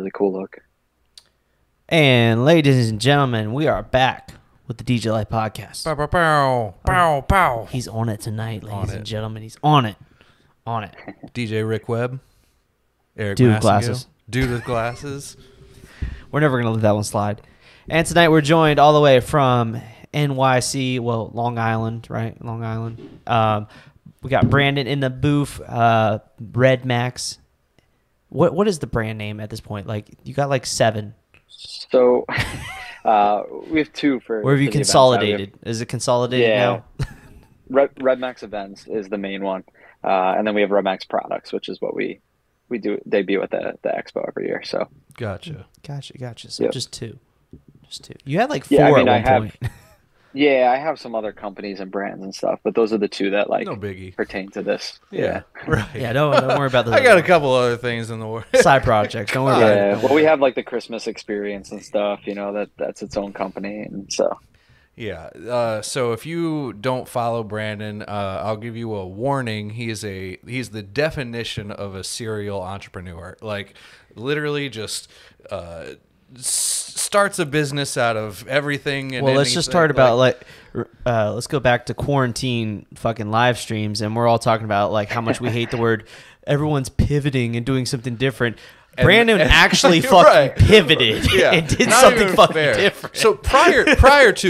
really cool look. And ladies and gentlemen, we are back with the DJ Life Podcast. Bow, bow, bow, bow, bow. He's on it tonight, ladies and gentlemen. He's on it. On it. DJ Rick Webb. Eric Dude with glasses. Dude with glasses. We're never going to let that one slide. And tonight we're joined all the way from NYC, well, Long Island, right? Long Island. We got Brandon in the booth, Red Max. What is the brand name at this point? Like, you got like 7. So... we have 2 for. Where have you consolidated? Is it consolidated now? Red Max Events is the main one, and then we have Red Max Products, which is what we do debut at the expo every year. So gotcha. So just two. You had like 4 at one point. Yeah, I have some other companies and brands and stuff, but those are the 2 that like pertain to this. Yeah. Right. Yeah, don't worry about those. I got a couple other things in the world. Side projects. Don't worry about it. Yeah, well, we have like the Christmas experience and stuff, you know, that's its own company, and so. Yeah. So if you don't follow Brandon, I'll give you a warning. He's the definition of a serial entrepreneur. Like literally just starts a business out of everything. And well, let's just start about let's go back to quarantine fucking live streams, and we're all talking about like how much we hate the word. Everyone's pivoting and doing something different. Brandon actually fucking pivoted and did something fucking different. So prior to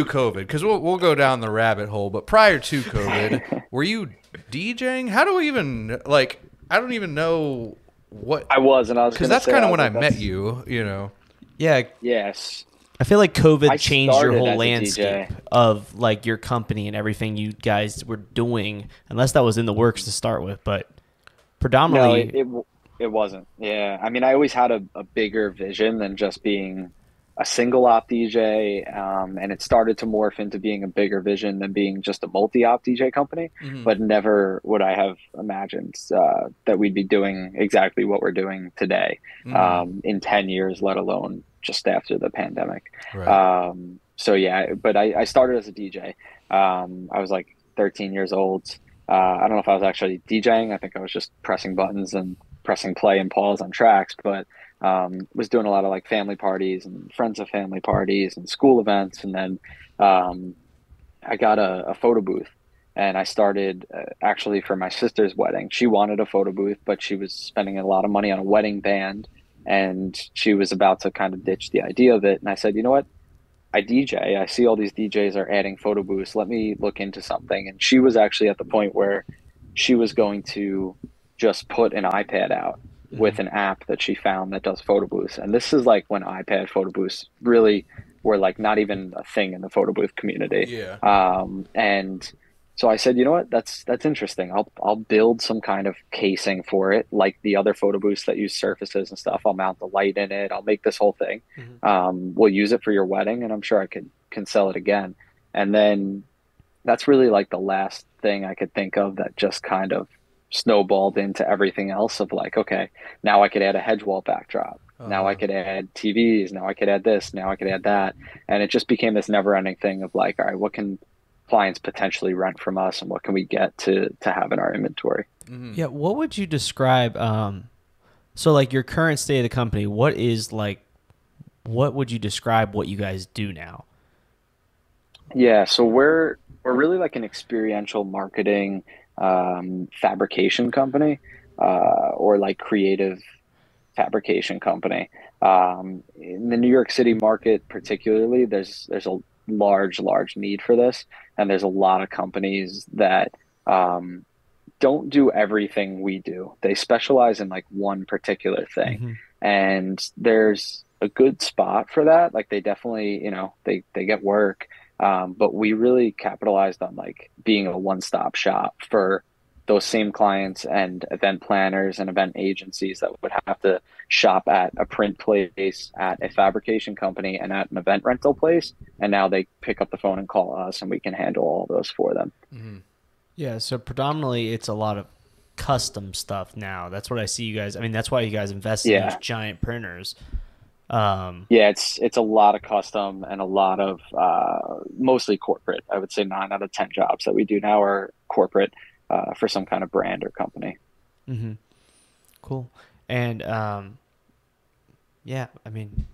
COVID, because we'll go down the rabbit hole, but prior to COVID, were you DJing? How do we even like? I don't even know what I was, and I was because that's kind of when I met you. You know. Yeah. Yes. I feel like COVID changed your whole landscape of like your company and everything you guys were doing, unless that was in the works to start with, but predominantly. No, it wasn't. Yeah. I mean, I always had a bigger vision than just being a single op DJ. And it started to morph into being a bigger vision than being just a multi-op DJ company, but never would I have imagined that we'd be doing exactly what we're doing today in 10 years, let alone just after the pandemic. Right. So yeah, but I started as a DJ. I was like 13 years old. I don't know if I was actually DJing. I think I was just pressing buttons and pressing play and pause on tracks, but was doing a lot of like family parties and friends of family parties and school events. And then I got a photo booth, and I started actually for my sister's wedding. She wanted a photo booth, but she was spending a lot of money on a wedding band, and she was about to kind of ditch the idea of it. And I said, you know what? I DJ. I see all these DJs are adding photo booths. Let me look into something. And she was actually at the point where she was going to just put an iPad out with an app that she found that does photo booths. And this is like when iPad photo booths really were like not even a thing in the photo booth community. Yeah. And so I said, you know what, that's interesting. I'll build some kind of casing for it, like the other photo booths that use surfaces and stuff. I'll mount the light in it. I'll make this whole thing. We'll use it for your wedding, and I'm sure I can sell it again. And then that's really like the last thing I could think of that just kind of snowballed into everything else of like, okay, now I could add a hedge wall backdrop. Now I could add TVs. Now I could add this. Now I could add that. And it just became this never ending thing of like, all right, what can clients potentially rent from us, and what can we get to have in our inventory? Yeah. What would you describe? So like your current state of the company, what would you describe what you guys do now? Yeah. So we're really like an experiential marketing fabrication company, or like creative fabrication company. In the New York City market particularly, there's a large need for this, and there's a lot of companies that don't do everything we do. They specialize in like one particular thing, and there's a good spot for that. Like they definitely, you know, they get work. But we really capitalized on like being a one-stop shop for those same clients and event planners and event agencies that would have to shop at a print place, at a fabrication company, and at an event rental place. And now they pick up the phone and call us, and we can handle all those for them. Yeah. So predominantly it's a lot of custom stuff now. That's what I see you guys. I mean, that's why you guys invest in those giant printers. Yeah, it's a lot of custom and a lot of mostly corporate. I would say 9 out of 10 jobs that we do now are corporate for some kind of brand or company. Cool. And yeah, I mean,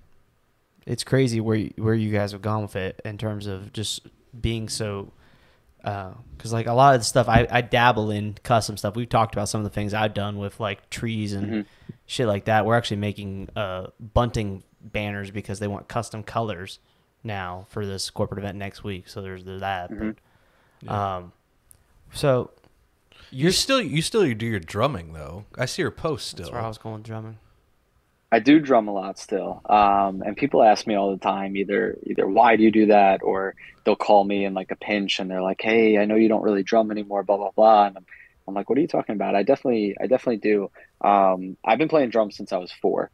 it's crazy where you guys have gone with it in terms of just being so, because like a lot of the stuff I dabble in custom stuff. We've talked about some of the things I've done with like trees and shit like that. We're actually making bunting banners because they want custom colors now for this corporate event next week. So there's that. Yeah. So you still do your drumming though. I see your posts still. That's where I was going, drumming. I do drum a lot still, and people ask me all the time either why do you do that, or they'll call me in like a pinch and they're like, hey, I know you don't really drum anymore, blah blah blah, and I'm like, what are you talking about? I definitely do. I've been playing drums since I was 4,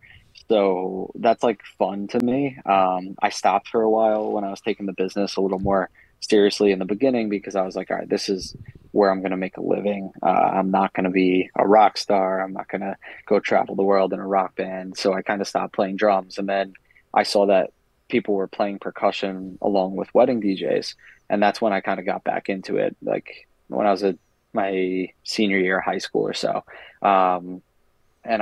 so that's like fun to me. I stopped for a while when I was taking the business a little more seriously in the beginning because I was like, all right, this is where I'm going to make a living. I'm not going to be a rock star. I'm not going to go travel the world in a rock band. So I kind of stopped playing drums. And then I saw that people were playing percussion along with wedding DJs. And that's when I kind of got back into it. Like when I was at my senior year of high school or so. And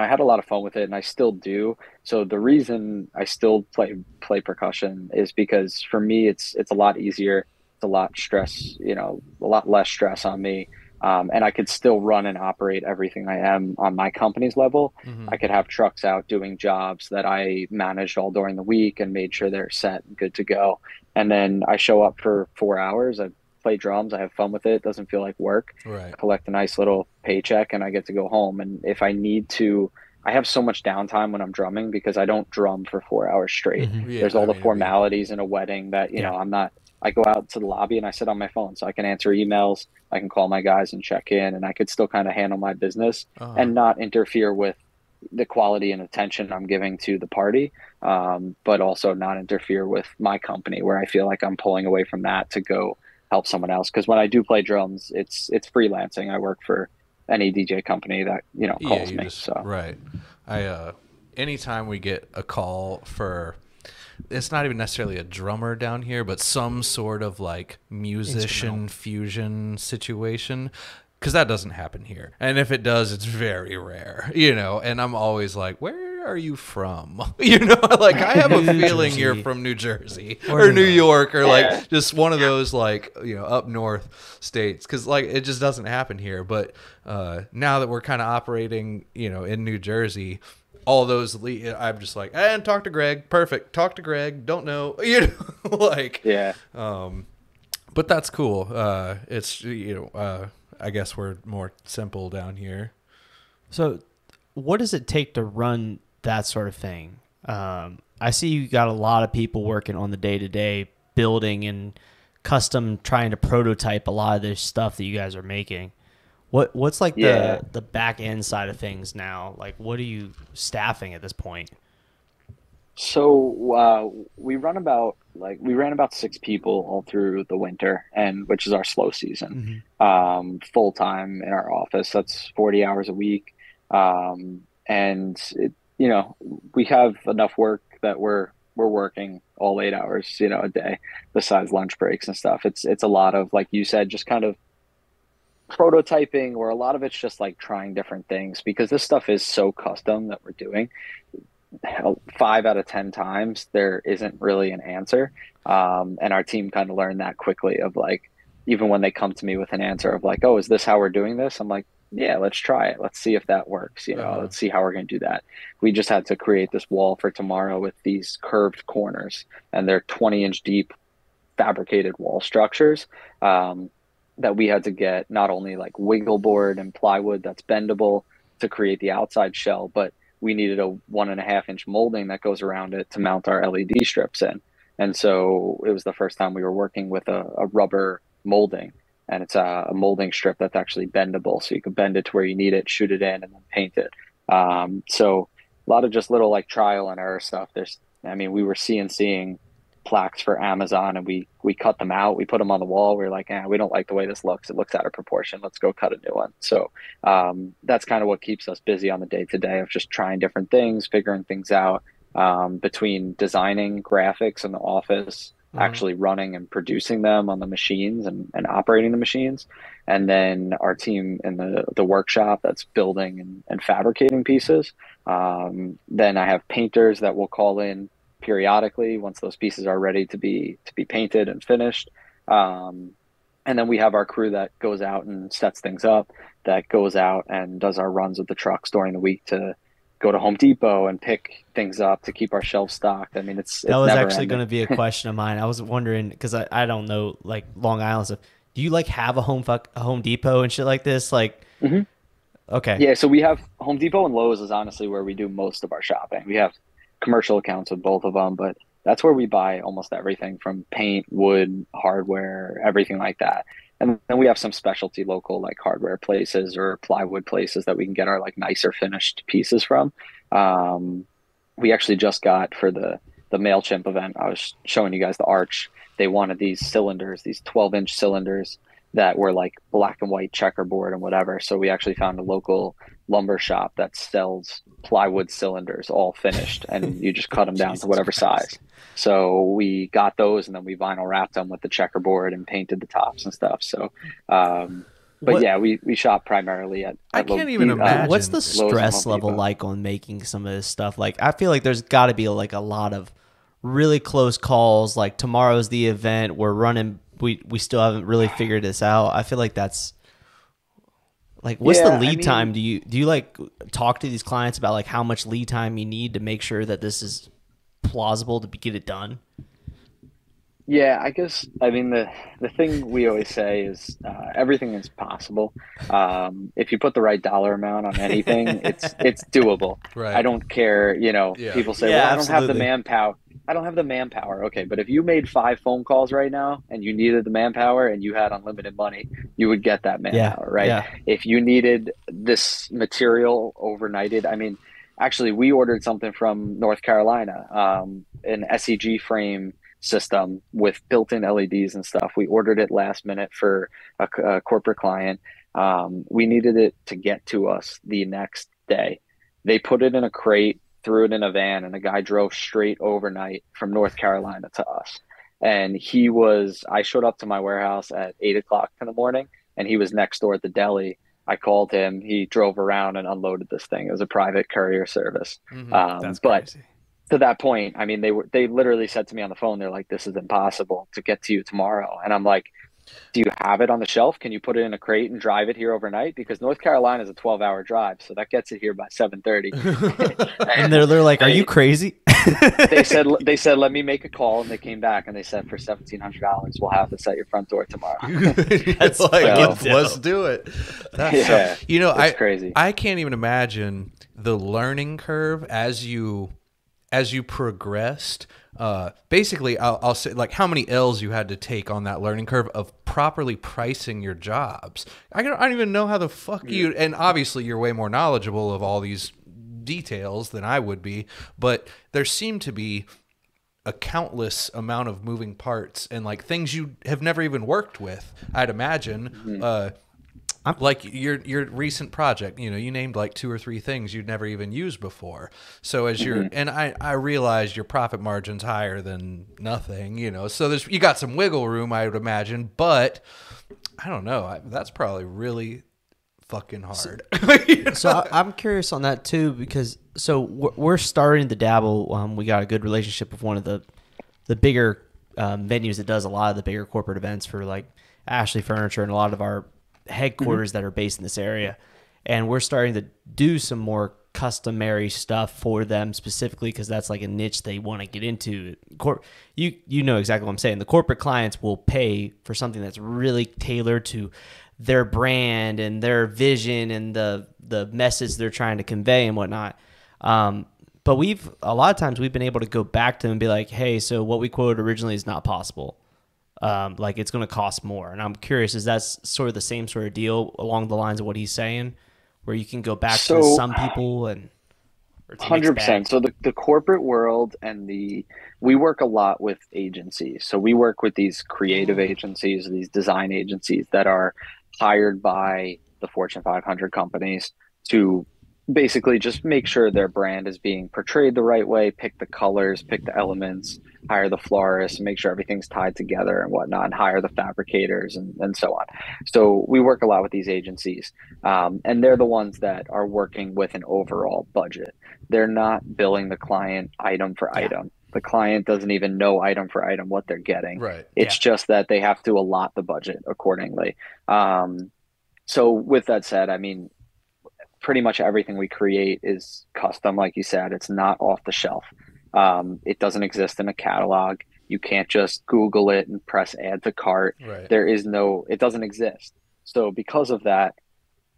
I had a lot of fun with it, and I still do. So the reason I still play percussion is because for me, it's a lot easier. A lot less stress on me, and I could still run and operate everything I am on my company's level. I could have trucks out doing jobs that I managed all during the week and made sure they're set and good to go, and then I show up for 4 hours, I play drums, I have fun with it, it doesn't feel like work, right? I collect a nice little paycheck and I get to go home. And if I need to, I have so much downtime when I'm drumming because I don't drum for 4 hours straight. Yeah, there's all the formalities in a wedding that you know I go out to the lobby and I sit on my phone, so I can answer emails, I can call my guys and check in, and I could still kind of handle my business and not interfere with the quality and attention I'm giving to the party, but also not interfere with my company where I feel like I'm pulling away from that to go help someone else. Because when I do play drums, it's freelancing. I work for any DJ company that calls me. Right. I anytime we get a call for, it's not even necessarily a drummer down here, but some sort of like musician fusion situation, because that doesn't happen here. And if it does, it's very rare, and I'm always like, where are you from? Like I have a feeling you're from New Jersey or New York or like just one of those like, up north states. Cause like, it just doesn't happen here. But now that we're kind of operating, in New Jersey, all those, I'm just like, and talk to Greg. Perfect. Talk to Greg. Don't know. But that's cool. It's, I guess we're more simple down here. So what does it take to run that sort of thing? I see you got a lot of people working on the day-to-day building and custom trying to prototype a lot of this stuff that you guys are making. What's like the back end side of things now? Like, what are you staffing at this point? So we ran about 6 people all through the winter, and which is our slow season, full time in our office. That's 40 hours a week, and we have enough work that we're working all 8 hours, a day, besides lunch breaks and stuff. It's a lot of, like you said, just kind of prototyping, or a lot of it's just like trying different things, because this stuff is so custom that we're doing 5 out of 10 times there isn't really an answer, and our team kind of learned that quickly of like, even when they come to me with an answer of like, oh, is this how we're doing this? I'm like, yeah, let's try it, let's see if that works, let's see how we're going to do that. We just had to create this wall for tomorrow with these curved corners, and they're 20-inch deep fabricated wall structures, that we had to get not only like wiggle board and plywood that's bendable to create the outside shell, but we needed a 1.5-inch molding that goes around it to mount our LED strips in. And so it was the first time we were working with a rubber molding, and it's a molding strip that's actually bendable. So you can bend it to where you need it, shoot it in, and then paint it. So a lot of just little like trial and error stuff. We were CNCing plaques for Amazon, and we cut them out, we put them on the wall, we were like, we don't like the way this looks, it looks out of proportion, let's go cut a new one. So that's kind of what keeps us busy on the day-to-day of just trying different things, figuring things out, between designing graphics in the office, actually running and producing them on the machines and operating the machines. And then our team in the workshop that's building and fabricating pieces. Then I have painters that will call in periodically once those pieces are ready to be painted and finished. And then we have our crew that goes out and sets things up, that goes out and does our runs with the trucks during the week to go to Home Depot and pick things up to keep our shelves stocked. I mean, that was actually going to be a question of mine. I was wondering, because I don't know, like Long Island stuff. Do you like have a Home Depot and shit like this? Like, mm-hmm. Okay. Yeah. So we have Home Depot and Lowe's is honestly where we do most of our shopping. We have commercial accounts with both of them, but that's where we buy almost everything from paint, wood, hardware, everything like that. And then we have some specialty local like hardware places or plywood places that we can get our like nicer finished pieces from. We actually just got for the MailChimp event, I was showing you guys the arch. They wanted these cylinders, these 12-inch cylinders that were like black and white checkerboard and whatever. So we actually found a local lumber shop that sells plywood cylinders all finished and you just cut them down to whatever size. So we got those and then we vinyl wrapped them with the checkerboard and painted the tops and stuff. So, but what, yeah, we shop primarily at I can't even imagine. What's the stress level like on making some of this stuff? Like, I feel like there's gotta be like a lot of really close calls. Like tomorrow's the event we're running. We still haven't really figured this out. I feel like that's like, what's the lead time? Do you like talk to these clients about like how much lead time you need to make sure that this is plausible to get it done? Yeah, I guess, I mean, the thing we always say is everything is possible. If you put the right dollar amount on anything, it's doable. Right. I don't care. You know, people say, well, I don't have the manpower. I don't have the manpower. Okay, but if you made 5 phone calls right now and you needed the manpower and you had unlimited money, you would get that manpower, right? Yeah. If you needed this material overnighted, I mean, actually, we ordered something from North Carolina, an SEG frame system with built-in LEDs and stuff. We ordered it last minute for a corporate client. We needed it to get to us the next day. They put it in a crate, threw it in a van, and a guy drove straight overnight from North Carolina to us. And I showed up to my warehouse at 8:00 in the morning and he was next door at the deli. I called him, he drove around and unloaded this thing. It was a private courier service. Mm-hmm. But crazy. To that point, I mean, they literally said to me on the phone, they're like, this is impossible to get to you tomorrow. And I'm like, do you have it on the shelf? Can you put it in a crate and drive it here overnight? Because North Carolina is a 12-hour drive, so that gets it here by 7:30. And they're like, "Are you crazy?" They said, "Let me make a call," and they came back and they said, "For $1,700, we'll have this at your front door tomorrow." That's like, let's do it. That's you know, it's crazy. I can't even imagine the learning curve as you progressed. Basically, I'll say like how many L's you had to take on that learning curve of properly pricing your jobs. I don't even know how the fuck you, and obviously you're way more knowledgeable of all these details than I would be, but there seemed to be a countless amount of moving parts and like things you have never even worked with, I'd imagine. Mm-hmm. Like your recent project, you know, you named like 2 or 3 things you'd never even used before. So as you're, and I realized your profit margin's higher than nothing, you know, so you got some wiggle room, I would imagine, but I don't know. That's probably really fucking hard. So I'm curious on that too, because so we're starting to dabble. We got a good relationship with one of the bigger venues that does a lot of the bigger corporate events for like Ashley Furniture and a lot of our headquarters that are based in this area, and we're starting to do some more customary stuff for them specifically because that's like a niche they want to get into. You know exactly what I'm saying. The corporate clients will pay for something that's really tailored to their brand and their vision and the message they're trying to convey and whatnot. But a lot of times we've been able to go back to them and be like, hey, so what we quoted originally is not possible. Like it's going to cost more. And I'm curious, is that sort of the same sort of deal along the lines of what he's saying, where you can go back to some people and 100%. So the corporate world and we work a lot with agencies. So we work with these creative agencies, these design agencies that are hired by the Fortune 500 companies to basically just make sure their brand is being portrayed the right way, pick the colors, pick the elements, hire the florist, make sure everything's tied together and whatnot, and hire the fabricators and so on. So we work a lot with these agencies, and they're the ones that are working with an overall budget. They're not billing the client item for item. The client doesn't even know item for item what they're getting. Right. It's just that they have to allot the budget accordingly. So with that said, I mean, pretty much everything we create is custom. Like you said, it's not off the shelf. It doesn't exist in a catalog. You can't just Google it and press add to cart. Right. There is no, it doesn't exist. So because of that,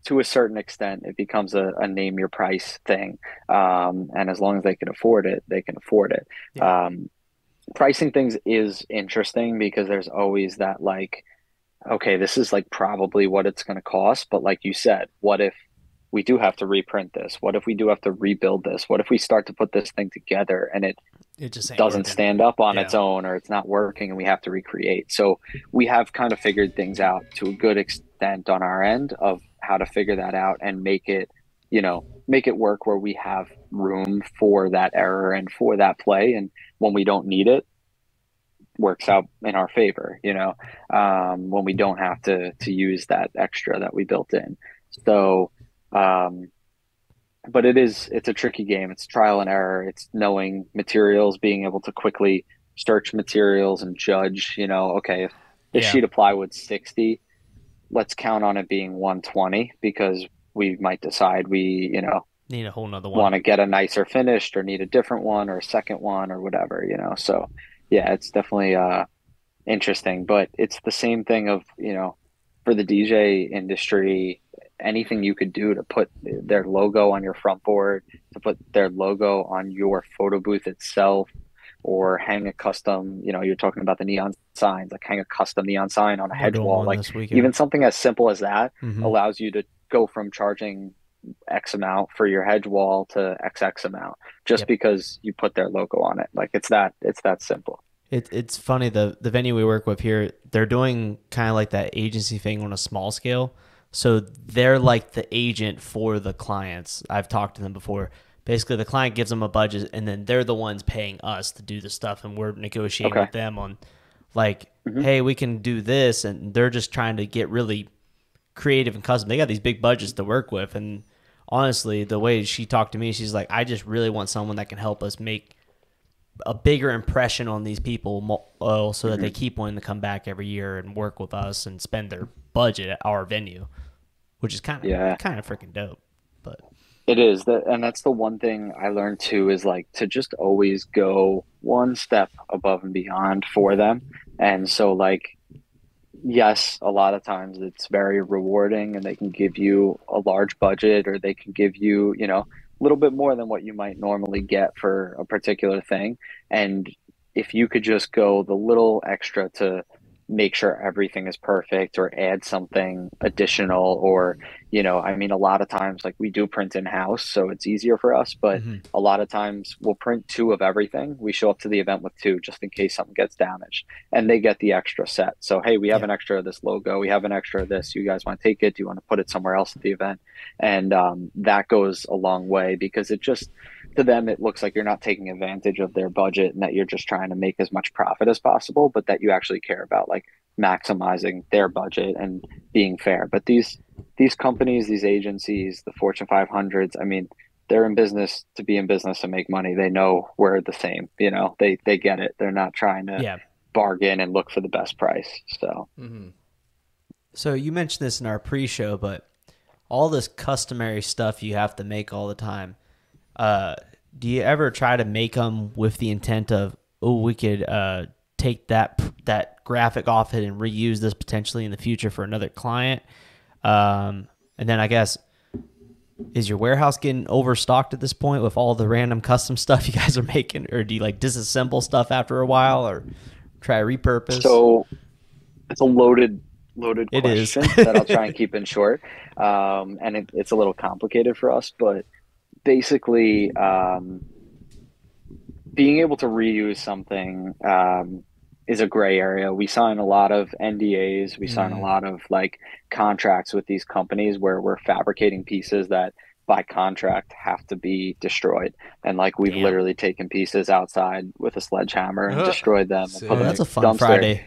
to a certain extent, it becomes a name your price thing. And as long as they can afford it, they can afford it. Yeah. Pricing things is interesting because there's always that like, okay, this is like probably what it's going to cost. But like you said, what if we do have to reprint this? What if we do have to rebuild this? What if we start to put this thing together and it just doesn't stand up on its own, or it's not working and we have to recreate? So we have kind of figured things out to a good extent on our end of how to figure that out and make it, you know, make it work where we have room for that error and for that play. And when we don't need it, works out in our favor, you know, when we don't have to use that extra that we built in. So, but it's a tricky game. It's trial and error. It's knowing materials, being able to quickly search materials and judge, you know, okay, if this sheet of plywood's 60, let's count on it being 120 because we might decide we, you know, need a whole nother one, want to get a nicer finished or need a different one or a second one or whatever, you know? So yeah, it's definitely, interesting, but it's the same thing of, you know, for the DJ industry, anything you could do to put their logo on your front board, to put their logo on your photo booth itself, or hang a custom, you know, you're talking about the neon signs, like hang a custom neon sign on a hedge wall, like even something as simple as that allows you to go from charging X amount for your hedge wall to XX amount just because you put their logo on it. Like it's that simple. It's funny. The venue we work with here, they're doing kind of like that agency thing on a small scale. So they're like the agent for the clients. I've talked to them before. Basically, the client gives them a budget, and then they're the ones paying us to do the stuff, and we're negotiating with them on like, hey, we can do this, and they're just trying to get really creative and custom. They got these big budgets to work with, and honestly, the way she talked to me, she's like, I just really want someone that can help us make a bigger impression on these people so that they keep wanting to come back every year and work with us and spend their budget at our venue, which is kind of freaking dope. But it is that, and that's the one thing I learned too, is like to just always go one step above and beyond for them. And so like, yes, a lot of times it's very rewarding and they can give you a large budget, or they can give you, you know, a little bit more than what you might normally get for a particular thing. And if you could just go the little extra to make sure everything is perfect, or add something additional, or, you know, I mean, a lot of times, like, we do print in house, so it's easier for us, but a lot of times we'll print 2 of everything. We show up to the event with 2 just in case something gets damaged, and they get the extra set. So, hey, we have an extra of this logo. We have an extra of this. You guys want to take it? Do you want to put it somewhere else at the event? And that goes a long way, because it just, to them, it looks like you're not taking advantage of their budget and that you're just trying to make as much profit as possible, but that you actually care about, like, maximizing their budget and being fair. But these companies, these agencies, the Fortune 500s, I mean, they're in business to be in business and make money. They know we're the same, you know, they get it. They're not trying to bargain and look for the best price. So, So you mentioned this in our pre-show, but all this customary stuff you have to make all the time. Do you ever try to make them with the intent of, oh, we could, take that graphic off it and reuse this potentially in the future for another client? And then I guess, is your warehouse getting overstocked at this point with all the random custom stuff you guys are making, or do you like disassemble stuff after a while or try to repurpose? So it's a loaded question that I'll try and keep in short. And it's a little complicated for us, but basically, being able to reuse something, is a gray area. We sign a lot of NDAs. We sign a lot of like contracts with these companies where we're fabricating pieces that by contract have to be destroyed. And like we've literally taken pieces outside with a sledgehammer and destroyed them. And put that's a fun dumpster.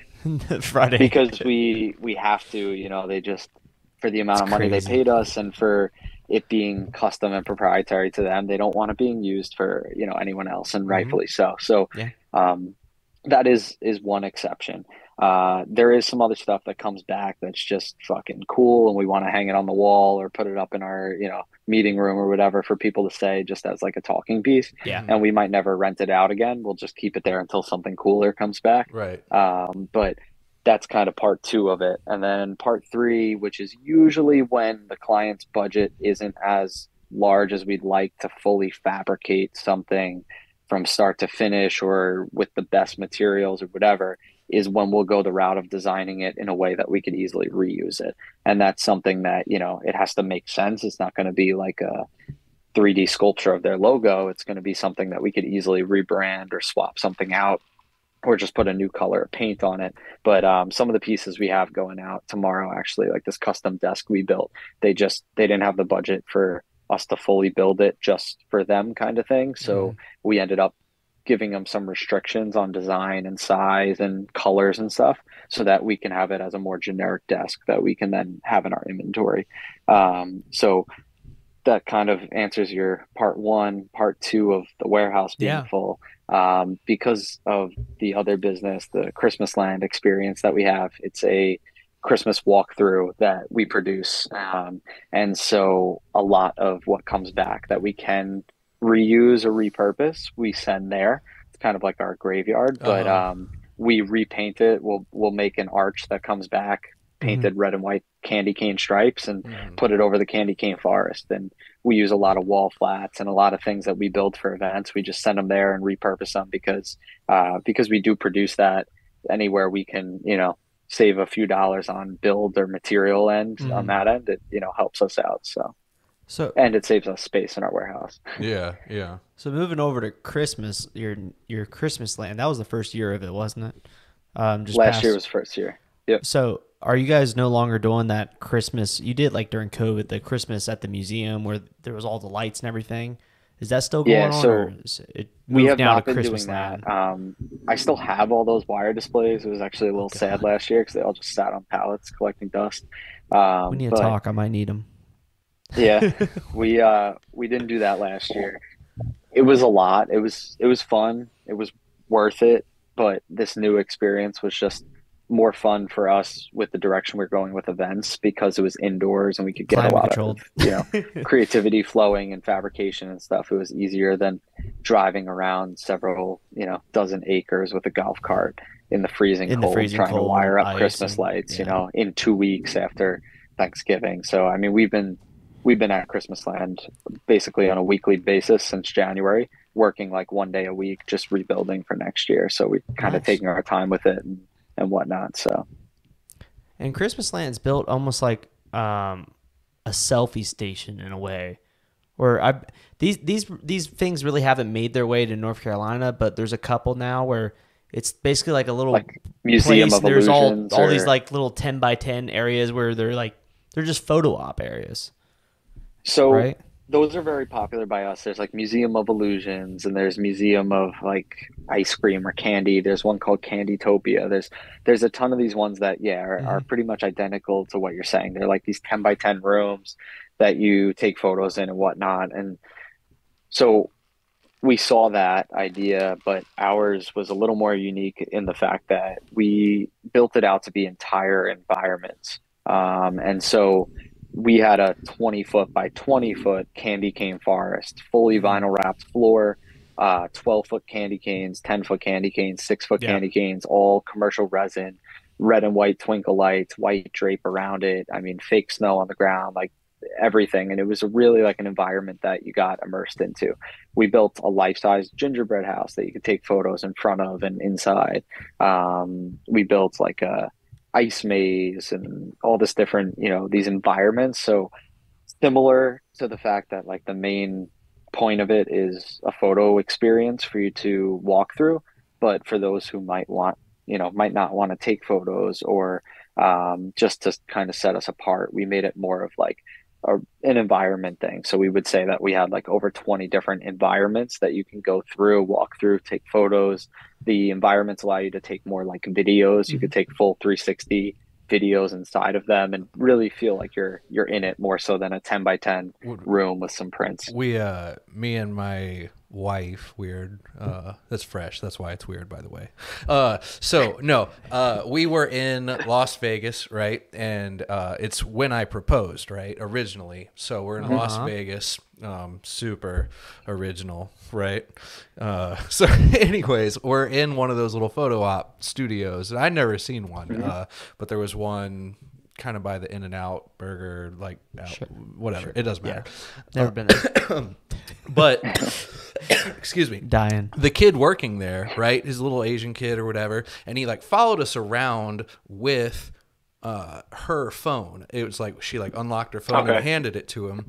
Friday. Because we have to, you know, they just, for the amount of money they paid us and for it being custom and proprietary to them, they don't want it being used for, you know, anyone else, and rightfully so. So that is one exception. There is some other stuff that comes back that's just fucking cool, and we want to hang it on the wall or put it up in our, you know, meeting room or whatever for people to say, just as like a talking piece. Yeah. And we might never rent it out again. We'll just keep it there until something cooler comes back. Right. But that's kind of part two of it. And then part three, which is usually when the client's budget isn't as large as we'd like to fully fabricate something from start to finish or with the best materials or whatever, is when we'll go the route of designing it in a way that we could easily reuse it. And that's something that, you know, it has to make sense. It's not going to be like a 3D sculpture of their logo. It's going to be something that we could easily rebrand or swap something out or just put a new color of paint on it. But some of the pieces we have going out tomorrow, actually, like this custom desk we built, they didn't have the budget for us to fully build it just for them kind of thing. So we ended up giving them some restrictions on design and size and colors and stuff so that we can have it as a more generic desk that we can then have in our inventory. So that kind of answers your part one, part two of the warehouse being full. Because of the other business, the Christmasland experience that we have, it's a Christmas walkthrough that we produce. And so a lot of what comes back that we can reuse or repurpose, we send there. It's kind of like our graveyard, but we repaint it. We'll make an arch that comes back painted red and white candy cane stripes and put it over the candy cane forest. And we use a lot of wall flats and a lot of things that we build for events. We just send them there and repurpose them because we do produce that anywhere we can, you know, save a few dollars on build or material end on that end. It, you know, helps us out. So and it saves us space in our warehouse. Yeah. So moving over to Christmas, your Christmasland, that was the first year of it, wasn't it? Last year was first year. Yep. So are you guys no longer doing that Christmas? You did like during COVID, the Christmas at the museum where there was all the lights and everything. Is that still going on? Or is it we have not been doing that. I still have all those wire displays. It was actually a little sad last year because they all just sat on pallets collecting dust. We need to talk. I might need them. Yeah, we didn't do that last year. It was a lot. It was fun. It was worth it. But this new experience was just more fun for us with the direction we're going with events because it was indoors and we could get climate a lot controlled. Of, you know, creativity flowing and fabrication and stuff. It was easier than driving around several, you know, dozen acres with a golf cart in the freezing cold trying to wire up Christmas lights, you know, in 2 weeks after Thanksgiving. So, I mean, we've been at Christmasland basically on a weekly basis since January, working like 1 day a week, just rebuilding for next year. So we're kind of taking our time with it and whatnot. So, and Christmasland's built almost like a selfie station in a way, where these things really haven't made their way to North Carolina, but there's a couple now where it's basically like a little like Museum place. Of Illusions. There's all these like little 10x10 areas where they're just photo op areas. So those are very popular by us. There's like Museum of Illusions and there's Museum of like ice cream or candy. There's one called Candytopia. There's a ton of these ones that, are pretty much identical to what you're saying. They're like these 10x10 rooms that you take photos in and whatnot. And so we saw that idea, but ours was a little more unique in the fact that we built it out to be entire environments. And so we had a 20-foot by 20-foot candy cane forest, fully vinyl wrapped floor, 12-foot candy canes, 10-foot candy canes, 6-foot candy canes, all commercial resin, red and white twinkle lights, white drape around it. I mean, fake snow on the ground, like everything. And it was really like an environment that you got immersed into. We built a life-size gingerbread house that you could take photos in front of and inside. We built like a ice maze and all this different, you know, these environments. So similar to the fact that like the main point of it is a photo experience for you to walk through, but for those who might not want to take photos or just to kind of set us apart, we made it more of like an environment thing. So we would say that we had like over 20 different environments that you can go through, walk through, take photos. The environments allow you to take more like videos. You could take full 360 videos inside of them and really feel like you're in it more so than a 10x10 room with some prints. We me and my wife, weird, that's fresh, that's why it's weird, by the way. We were in Las Vegas, right? And it's when I proposed, right, originally. So we're in Las Vegas, super original, right? So anyways, we're in one of those little photo op studios, and I'd never seen one, but there was one kind of by the In-N-Out burger, like whatever, it doesn't matter. Never been there. But excuse me, dying. The kid working there, right? His little Asian kid or whatever, and he like followed us around with her phone. It was like she like unlocked her phone and handed it to him,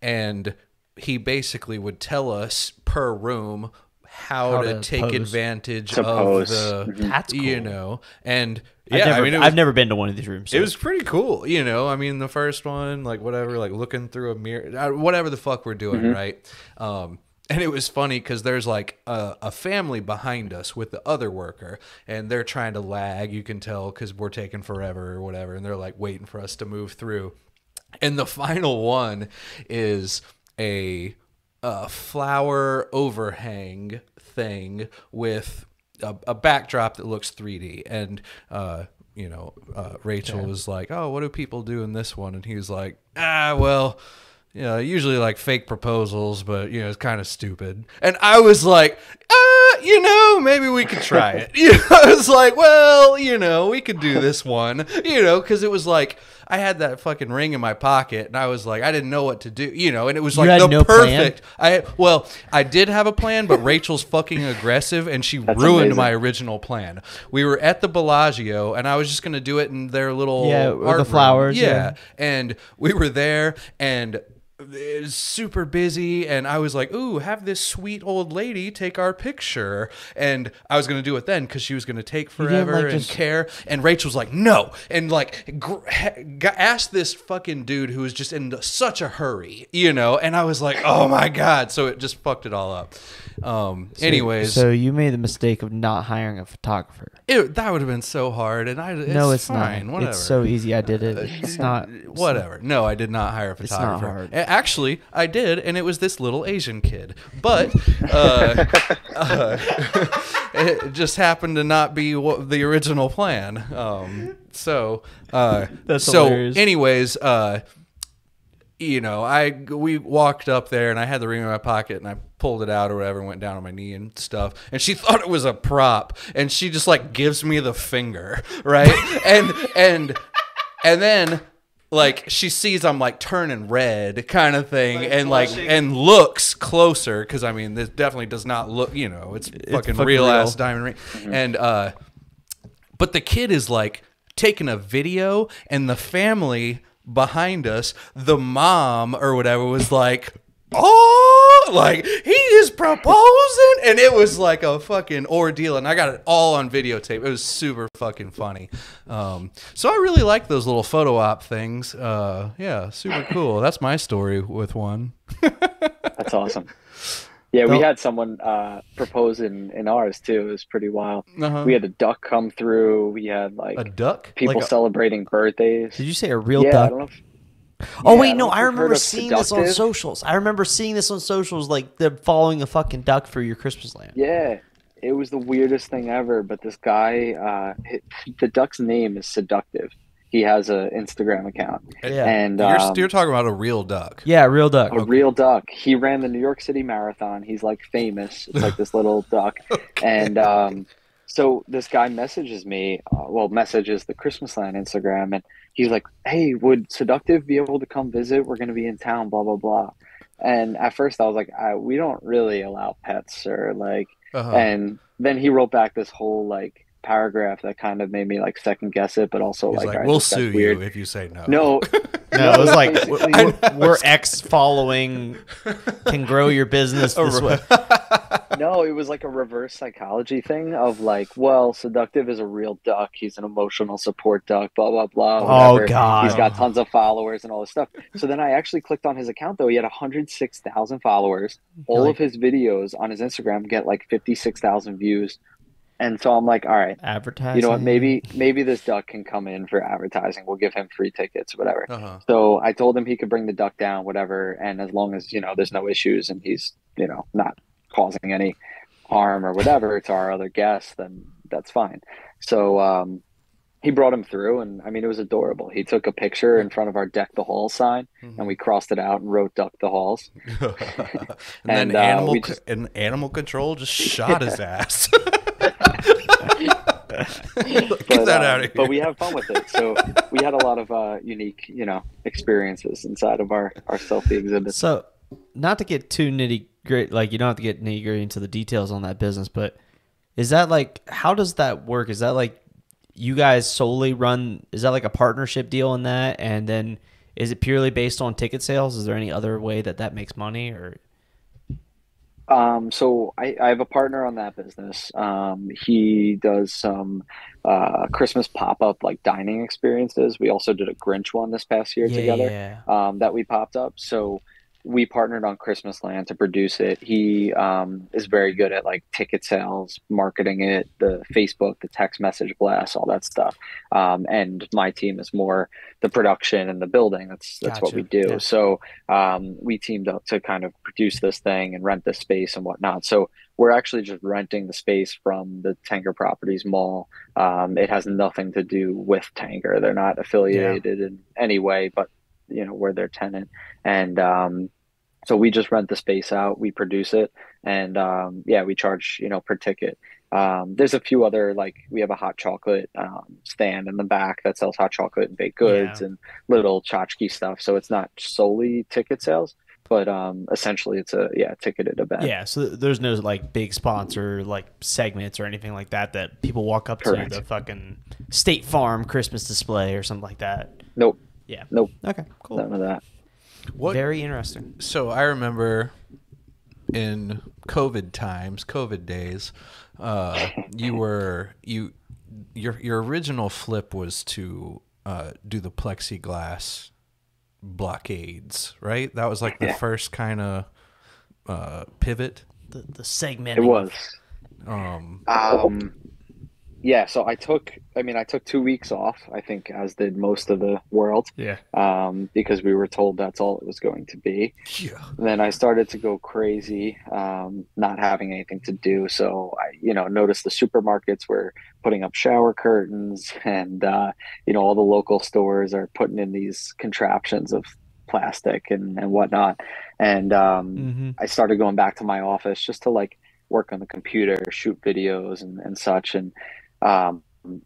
and he basically would tell us per room how to take advantage of the, that's cool. You know, and I've never been to one of these rooms. So. It was pretty cool, you know. I mean, the first one, like whatever, like looking through a mirror, whatever the fuck we're doing, right? And it was funny because there's like a family behind us with the other worker, and they're trying to lag. You can tell because we're taking forever or whatever, and they're like waiting for us to move through. And the final one is a flower overhang thing with a backdrop that looks 3D. And, you know, Rachel was like, oh, what do people do in this one? And he was like, well, you know, usually like fake proposals, but, you know, it's kind of stupid. And I was like, you know, maybe we could try it. You know, I was like, well, you know, we could do this one, you know, because it was like, I had that fucking ring in my pocket, and I was like, I didn't know what to do, you know, and it was like the no perfect. Plan? I did have a plan, but Rachel's fucking aggressive, and she ruined my original plan. We were at the Bellagio, and I was just going to do it in their little art the flowers. Room. Yeah, and we were there, and it was super busy, and I was like, ooh, have this sweet old lady take our picture. And I was going to do it then because she was going to take forever and care. And Rachel's like, no. And like asked this fucking dude who was just in such a hurry, you know. And I was like, oh my God. So it just fucked it all up. Anyways. So you made the mistake of not hiring a photographer. That would have been so hard. And it's fine. Not. Whatever. It's so easy. I did it. It's not. Whatever. No, I did not hire a photographer. It's not hard. Actually, I did, and it was this little Asian kid. But it just happened to not be the original plan. That's hilarious. Anyways, you know, we walked up there, and I had the ring in my pocket, and I pulled it out or whatever, and went down on my knee and stuff. And she thought it was a prop, and she just like gives me the finger, right? and then. Like she sees I'm like turning red kind of thing, like, and blushing. Like and looks closer because I mean this definitely does not look, you know, it's fucking real ass diamond ring, and but the kid is like taking a video, and the family behind us, the mom or whatever, was like, oh, like he is proposing, and it was like a fucking ordeal, and I got it all on videotape. It was super fucking funny. So I really like those little photo op things. Yeah, super cool. That's my story with one. That's awesome. Yeah, we had someone propose in ours too. It was pretty wild. We had a duck come through. We had like a duck, people like celebrating birthdays. Did you say a real duck? I don't know I remember seeing this on socials. Like they're following a fucking duck for your Christmasland. Yeah, it was the weirdest thing ever. But this guy, the duck's name is Seductive. He has an Instagram account. Yeah. And you're talking about a real duck. Yeah, a real duck. Real duck. He ran the New York City Marathon. He's like famous. It's like this little duck. Okay. And so this guy messages me, messages the Christmasland Instagram, and he's like, hey, would Seductive be able to come visit? We're going to be in town, blah, blah, blah. And at first I was like, we don't really allow pets, or like, and then he wrote back this whole like paragraph that kind of made me like second guess it, but also like we'll sue you if you say no. No. No, it was like, we're following can grow your business this way. No, it was like a reverse psychology thing of like, well, Seductive is a real duck. He's an emotional support duck, blah, blah, blah. Whatever. Oh, God. He's got tons of followers and all this stuff. So then I actually clicked on his account, though. He had 106,000 followers. All of his videos on his Instagram get like 56,000 views. And so I'm like, all right, advertising. You know what? Maybe this duck can come in for advertising. We'll give him free tickets, whatever. Uh-huh. So I told him he could bring the duck down, whatever. And as long as, you know, there's no issues and he's, you know, not causing any harm or whatever to our other guests, then that's fine. So he brought him through, and I mean, it was adorable. He took a picture in front of our Deck the Hall sign, and we crossed it out and wrote Duck the Halls. and then animal control just shot his ass. But we have fun with it. So we had a lot of unique, you know, experiences inside of our selfie exhibit. So not to get too nitty gritty, like you don't have to get nitty gritty into the details on that business, but is that like, how does that work? Is that like you guys solely run, is that like a partnership deal in that? And then is it purely based on ticket sales? Is there any other way that makes money or? So I have a partner on that business. He does some Christmas pop-up like dining experiences. We also did a Grinch one this past year together. That we popped up. So we partnered on Christmasland to produce it. He is very good at like ticket sales, marketing it, the Facebook, the text message blasts, all that stuff. And my team is more the production and the building. That's Gotcha. What we do. Yeah. So we teamed up to kind of produce this thing and rent the space and whatnot. So we're actually just renting the space from the Tanger Properties Mall. It has nothing to do with Tanger. They're not affiliated in any way, but you know, we're their tenant. And so we just rent the space out, we produce it, and we charge, you know, per ticket. There's a few other, like we have a hot chocolate stand in the back that sells hot chocolate and baked goods and little tchotchke stuff. So it's not solely ticket sales, but essentially it's a ticketed event. Yeah, so there's no like big sponsor like segments or anything like that people walk up Correct. To the fucking State Farm Christmas display or something like that. Nope. Yeah. Nope. Okay. Cool. None of that. Very interesting. So I remember in COVID days, your original flip was to do the plexiglass blockades, right? That was like the first kind of pivot. The segment. It was. Yeah, so I took 2 weeks off, I think, as did most of the world. Yeah. Because we were told that's all it was going to be. Yeah. And then I started to go crazy, not having anything to do. So I, you know, noticed the supermarkets were putting up shower curtains, and you know, all the local stores are putting in these contraptions of plastic and whatnot. And I started going back to my office just to like work on the computer, shoot videos and such. And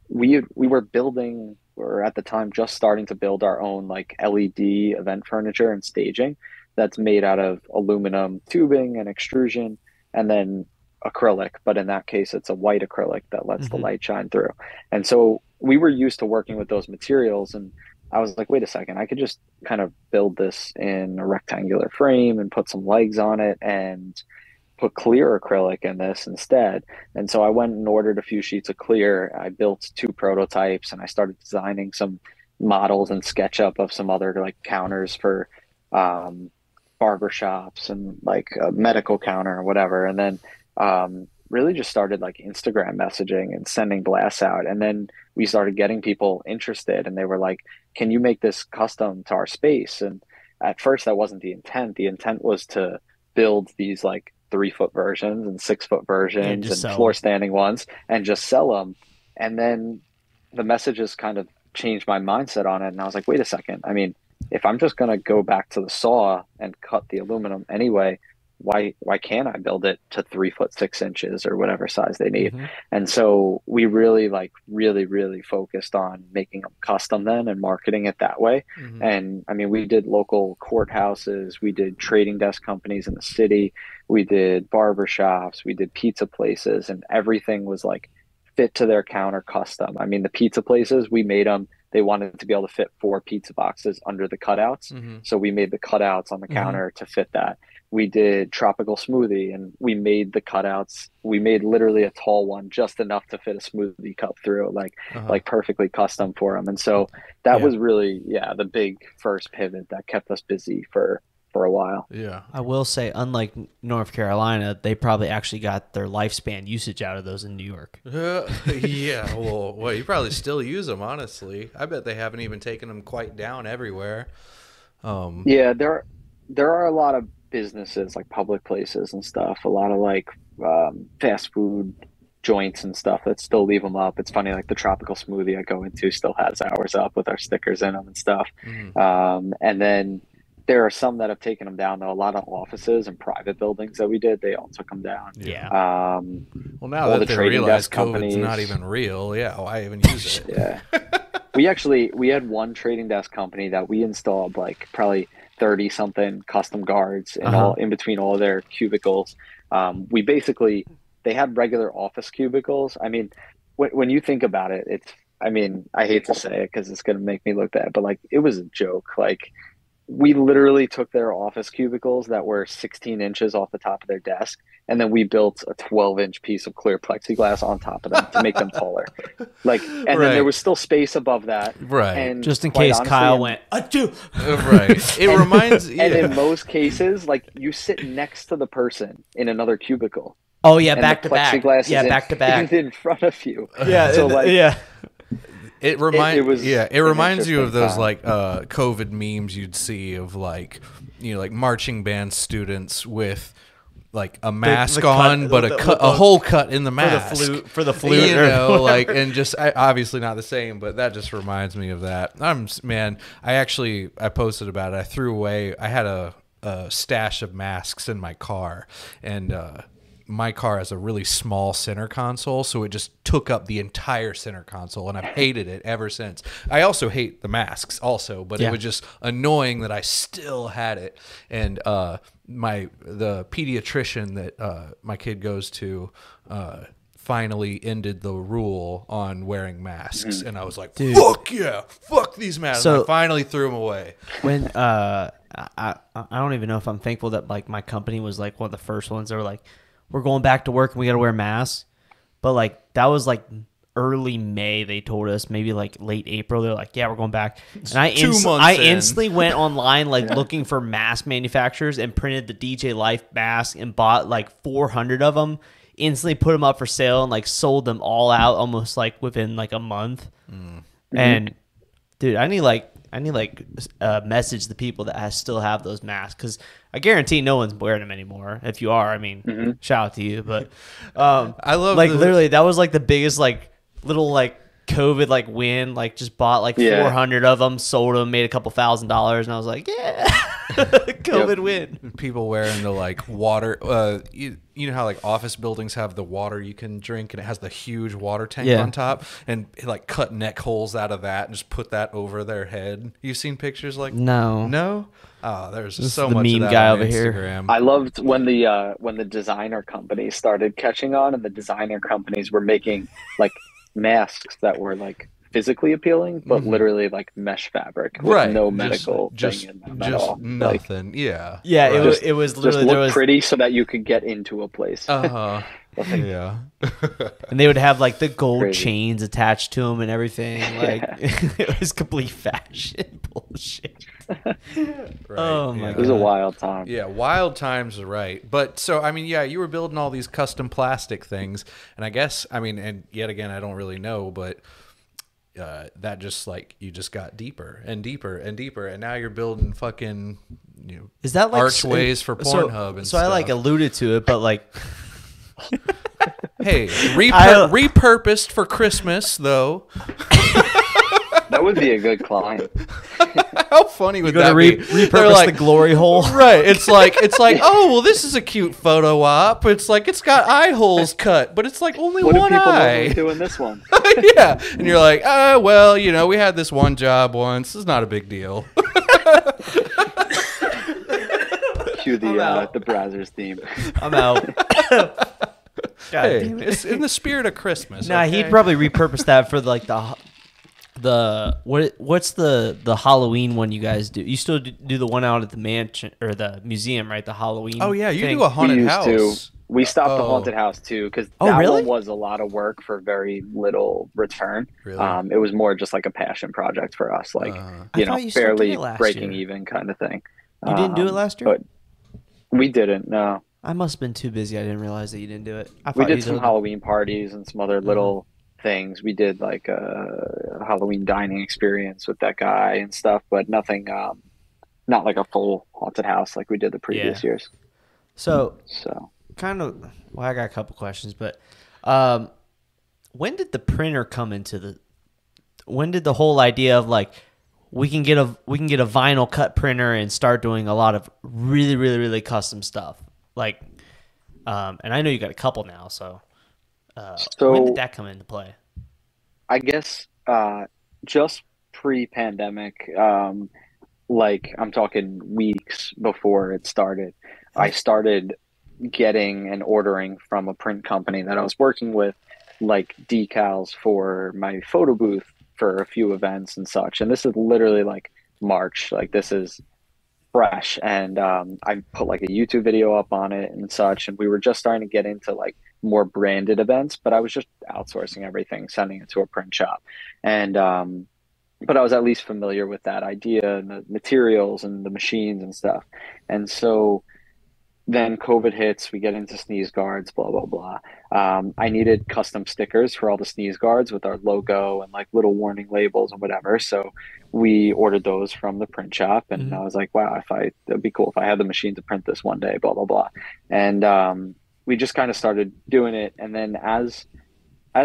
we were building, or at the time just starting to build, our own like LED event furniture and staging that's made out of aluminum tubing and extrusion and then acrylic, but in that case it's a white acrylic that lets the light shine through. And so we were used to working with those materials, and I was like, wait a second, I could just kind of build this in a rectangular frame and put some legs on it and put clear acrylic in this instead. And so I went and ordered a few sheets of clear. I built 2 prototypes, and I started designing some models and SketchUp of some other like counters for barbershops and like a medical counter or whatever. And then really just started like Instagram messaging and sending blasts out. And then we started getting people interested, and they were like, can you make this custom to our space? And at first that wasn't the intent. The intent was to build these like 3-foot versions and 6-foot versions and floor standing ones and just sell them. And then the messages kind of changed my mindset on it. And I was like, wait a second. I mean, if I'm just going to go back to the saw and cut the aluminum anyway, why can't I build it to 3'6" or whatever size they need? And so we really really focused on making them custom then and marketing it that way. And I mean, we did local courthouses, we did trading desk companies in the city, we did barbershops, we did pizza places, and everything was like fit to their counter custom. I mean, the pizza places, we made them, they wanted to be able to fit 4 pizza boxes under the cutouts. So we made the cutouts on the counter to fit that. We did Tropical Smoothie, and we made the cutouts. We made literally a tall one, just enough to fit a smoothie cup through, like perfectly custom for them. And so that was really, the big first pivot that kept us busy for a while. Yeah. I will say, unlike North Carolina, they probably actually got their lifespan usage out of those in New York. Well, you probably still use them, honestly. I bet they haven't even taken them quite down everywhere. There are a lot of businesses, like public places and stuff, a lot of like fast food joints and stuff that still leave them up. It's funny, like the Tropical Smoothie I go into still has ours up with our stickers in them and stuff. And then there are some that have taken them down, though. A lot of offices and private buildings that we did, they all took them down. Yeah. Well, now that they realize COVID's not even real, why even use it? We had one trading desk company that we installed like probably 30 something custom guards and all in between all their cubicles. They had regular office cubicles. I mean, when you think about it, I hate to say it because it's going to make me look bad, but like it was a joke. Like we literally took their office cubicles that were 16 inches off the top of their desk. And then we built a 12-inch piece of clear plexiglass on top of them to make them taller. Then there was still space above that. Right. And just in case Kyle went, right. It reminds you. And in most cases, like you sit next to the person in another cubicle. Oh, yeah, back to back. Back to back. In front of you. Yeah. It reminds you of those COVID memes you'd see of like marching band students with like a mask a hole cut in the mask for the flute, obviously not the same, but that just reminds me of that. I posted about it. I threw away. I had a stash of masks in my car, and my car has a really small center console, so it just took up the entire center console, and I've hated it ever since. I also hate the masks also, but it was just annoying that I still had it. And the pediatrician that my kid goes to finally ended the rule on wearing masks, and I was like, fuck these masks. So I finally threw them away. When I don't even know if I'm thankful that like my company was like one of the first ones that were like, we're going back to work and we got to wear masks. But like, that was like early May. They told us maybe like late April. They're like, yeah, we're going back. And I instantly went online, looking for mask manufacturers, and printed the DJ Life mask and bought like 400 of them, instantly put them up for sale, and like sold them all out almost like within like a month. And dude, I need message the people that still have those masks, because I guarantee no one's wearing them anymore. If you are, shout out to you. But I love literally that was like the biggest like little like COVID like win. Like just bought 400 of them, sold them, made a couple $1,000, and I was like, yeah, COVID win. People wearing the like water. You know how like office buildings have the water you can drink, and it has the huge water tank on top, and like cut neck holes out of that and just put that over their head. You've seen pictures like no. Oh, there's just so much meme of that guy on over Instagram. Here. I loved when the designer companies started catching on, and the designer companies were making like masks that were like physically appealing, but literally like mesh fabric, with no medical thing in them at all. Nothing. Like, right. It was literally just pretty so that you could get into a place. Yeah. And they would have like the gold chains attached to them and everything. Like it was complete fashion bullshit. It was a wild time. Yeah, wild times, right? But so you were building all these custom plastic things, and I guess and yet again, I don't really know, but. That just like you just got deeper and deeper and deeper, and now you're building fucking is that like archways for Pornhub and stuff. So I like alluded to it, but like, hey, repurposed for Christmas though. That would be a good client. How funny would that be? Repurpose like, the glory hole, right? It's like, oh well, this is a cute photo op. It's like it's got eye holes cut, but it's like only one eye. What do people doing this one? Yeah, and you're like, oh well, we had this one job once. It's not a big deal. Cue the browser's theme. I'm out. God, hey, it's in the spirit of Christmas. Nah, he'd probably repurpose that for like the the what's the Halloween one you guys do? You still do the one out at the mansion or the museum, right? The Halloween. Oh yeah, you thing. Do a haunted house. We stopped the haunted house too because that one was a lot of work for very little return. Really? It was more just like a passion project for us, like you barely breaking even kind of thing. You didn't do it last year? But we didn't. No. I must have been too busy. I didn't realize that you didn't do it. We did some Halloween parties and some other little things. We did like a Halloween dining experience with that guy and stuff, but nothing, not like a full haunted house like we did the previous years. So kind of, well, I got a couple questions, but when did the printer come into when did the whole idea of like, we can get a vinyl cut printer and start doing a lot of really, really, really custom stuff? Like, and I know you got a couple now, so when did that come into play? I guess just pre-pandemic, like I'm talking weeks before it started, I started getting and ordering from a print company that I was working with, like decals for my photo booth for a few events and such. And this is literally like March, like this is fresh, and I put like a YouTube video up on it and such, and we were just starting to get into like more branded events, but I was just outsourcing everything, sending it to a print shop. And but I was at least familiar with that idea and the materials and the machines and stuff. And so then COVID hits, we get into sneeze guards, blah blah blah. I needed custom stickers for all the sneeze guards with our logo and like little warning labels and whatever, so we ordered those from the print shop. And I was like, wow, it'd be cool if I had the machine to print this one day, blah, blah, blah. And we just kind of started doing it. And then as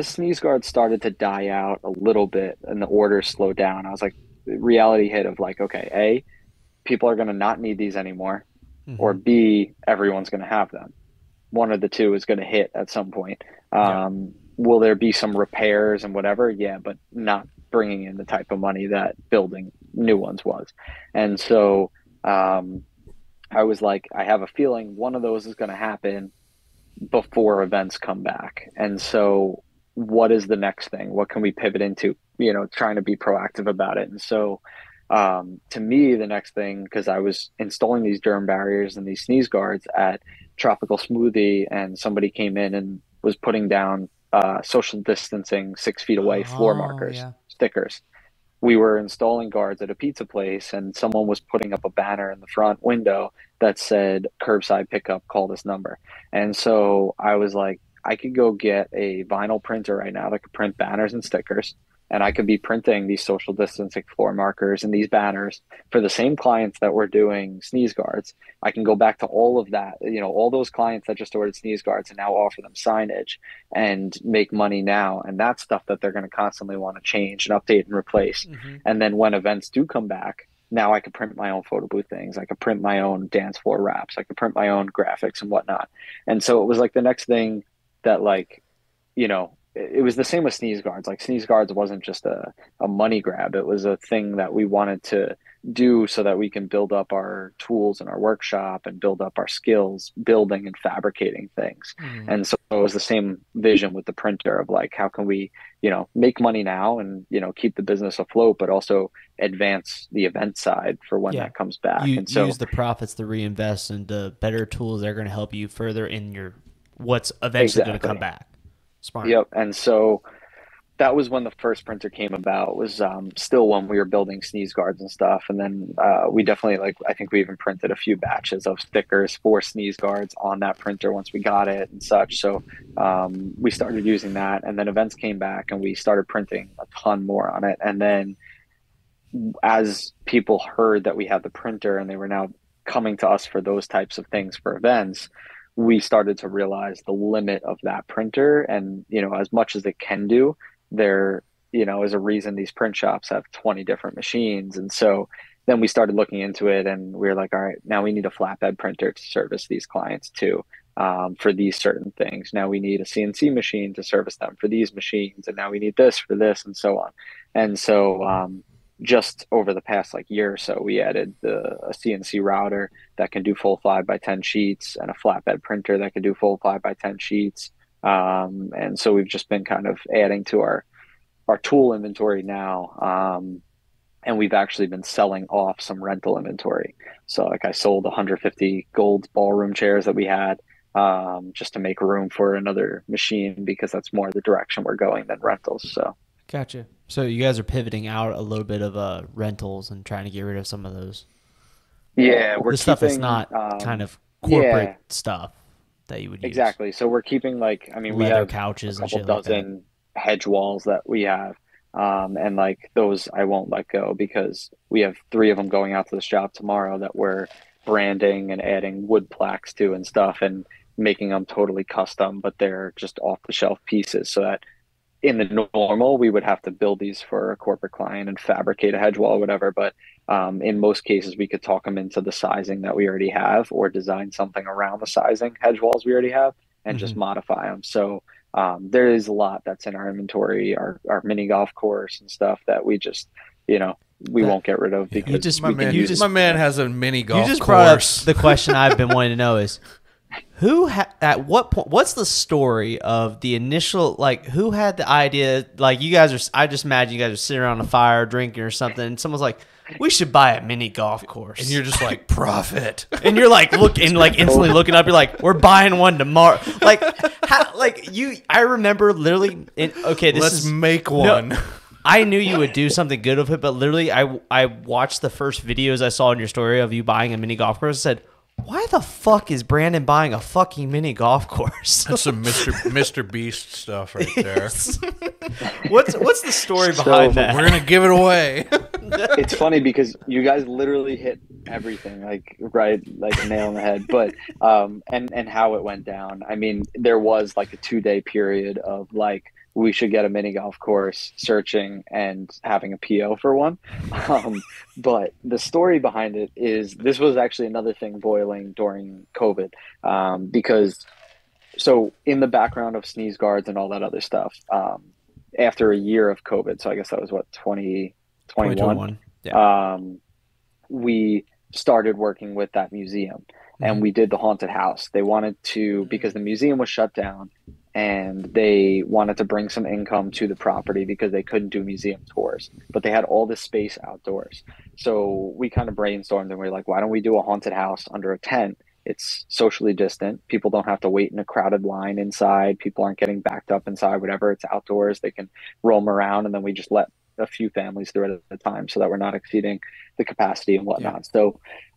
sneeze guards started to die out a little bit and the orders slowed down, I was like, reality hit of like, okay, A, people are going to not need these anymore, or B, everyone's going to have them. One of the two is going to hit at some point. Will there be some repairs and whatever? Yeah, but not bringing in the type of money that building new ones was. And so I was like, I have a feeling one of those is going to happen before events come back. And so what is the next thing? What can we pivot into, you know, trying to be proactive about it? And so to me, the next thing, because I was installing these germ barriers and these sneeze guards at Tropical Smoothie, and somebody came in and was putting down social distancing 6 feet away floor markers, stickers. We were installing guards at a pizza place, and someone was putting up a banner in the front window that said curbside pickup, call this number. And so I was like, I could go get a vinyl printer right now that could print banners and stickers, and I could be printing these social distancing floor markers and these banners for the same clients that were doing sneeze guards. I can go back to all of that, you know, all those clients that just ordered sneeze guards and now offer them signage and make money now. And that's stuff that they're going to constantly want to change and update and replace. Mm-hmm. And then when events do come back, now I can print my own photo booth things. I could print my own dance floor wraps. I could print my own graphics and whatnot. And so it was like the next thing that, like, you know, it was the same with sneeze guards. Like, sneeze guards wasn't just a money grab. It was a thing that we wanted to do so that we can build up our tools in our workshop and build up our skills building and fabricating things. And so it was the same vision with the printer of like, how can we, you know, make money now and, you know, keep the business afloat, but also advance the event side for when that comes back. And so use the profits to reinvest into better tools that are going to help you further in your what's eventually going to come back. Smart. Yep. And so that was when the first printer came about. It was still when we were building sneeze guards and stuff. And then we definitely, like, I think we even printed a few batches of stickers for sneeze guards on that printer once we got it and such. So we started using that, and then events came back and we started printing a ton more on it. And then as people heard that we had the printer and they were now coming to us for those types of things for events, we started to realize the limit of that printer. And, you know, as much as it can do, there, you know, is a reason these print shops have 20 different machines. And so then we started looking into it, and we were like, all right, now we need a flatbed printer to service these clients too, for these certain things. Now we need a CNC machine to service them for these machines. And now we need this for this, and so on. And so, just over the past like year or so, we added a CNC router that can do full 5x10 sheets and a flatbed printer that can do full 5x10 sheets. And so we've just been kind of adding to our our tool inventory now. And we've actually been selling off some rental inventory. So like I sold 150 gold ballroom chairs that we had just to make room for another machine, because that's more the direction we're going than rentals. So gotcha. So you guys are pivoting out a little bit of rentals and trying to get rid of some of those. Yeah, we're keeping stuff that's not kind of corporate stuff that you would use. Exactly. So we're keeping like, I mean, we have couches, a couple dozen like hedge walls that we have. And like those, I won't let go, because we have 3 of them going out to this job tomorrow that we're branding and adding wood plaques to and stuff and making them totally custom, but they're just off the shelf pieces. So that in the normal, we would have to build these for a corporate client and fabricate a hedge wall or whatever. But in most cases, we could talk them into the sizing that we already have, or design something around the sizing hedge walls we already have and just modify them. So there is a lot that's in our inventory, our mini golf course and stuff that we just, you know, we won't get rid of. Because my man has a mini golf course. You just brought up the question I've been wanting to know is, at what point, what's the story of the initial, like, who had the idea? Like, you guys are, I just imagine you guys are sitting around a fire drinking or something, and someone's like, we should buy a mini golf course. And you're just like, profit. And you're like, instantly looking up, you're like, we're buying one tomorrow. Like, I remember literally, make one. No, I knew you would do something good with it, but literally, I watched the first videos I saw in your story of you buying a mini golf course and said, why the fuck is Brandon buying a fucking mini golf course? That's some Mr. Beast stuff right there. What's the story behind that? We're going to give it away. It's funny because you guys literally hit everything, like right, like a nail on the head. But and how it went down. I mean, there was like a 2-day period of like, we should get a mini golf course, searching and having a PO for one. But the story behind it is, this was actually another thing boiling during COVID, because so in the background of sneeze guards and all that other stuff, after a year of COVID, so I guess that was what, 2021. Yeah. We started working with that museum and we did the haunted house. They wanted to, because the museum was shut down, and they wanted to bring some income to the property because they couldn't do museum tours, but they had all this space outdoors. So we kind of brainstormed and we were like, why don't we do a haunted house under a tent? It's socially distant. People don't have to wait in a crowded line inside. People aren't getting backed up inside, whatever. It's outdoors. They can roam around. And then we just let a few families through it at a time so that we're not exceeding the capacity and whatnot. Yeah.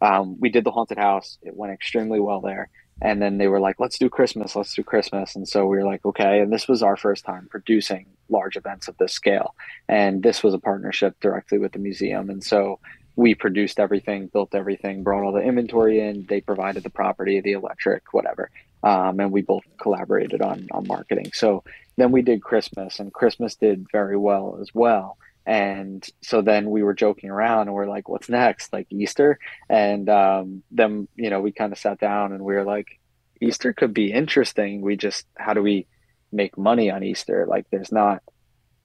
So we did the haunted house. It went extremely well there. And then they were like, let's do Christmas. And so we were like, okay. And this was our first time producing large events of this scale. And this was a partnership directly with the museum. And so we produced everything, built everything, brought all the inventory in. They provided the property, the electric, whatever. And we both collaborated on marketing. So then we did Christmas, and Christmas did very well as well. And so then we were joking around and we're like, what's next? Like Easter? And then, you know, we kind of sat down and we were like, Easter could be interesting. We just, how do we make money on Easter? Like there's not,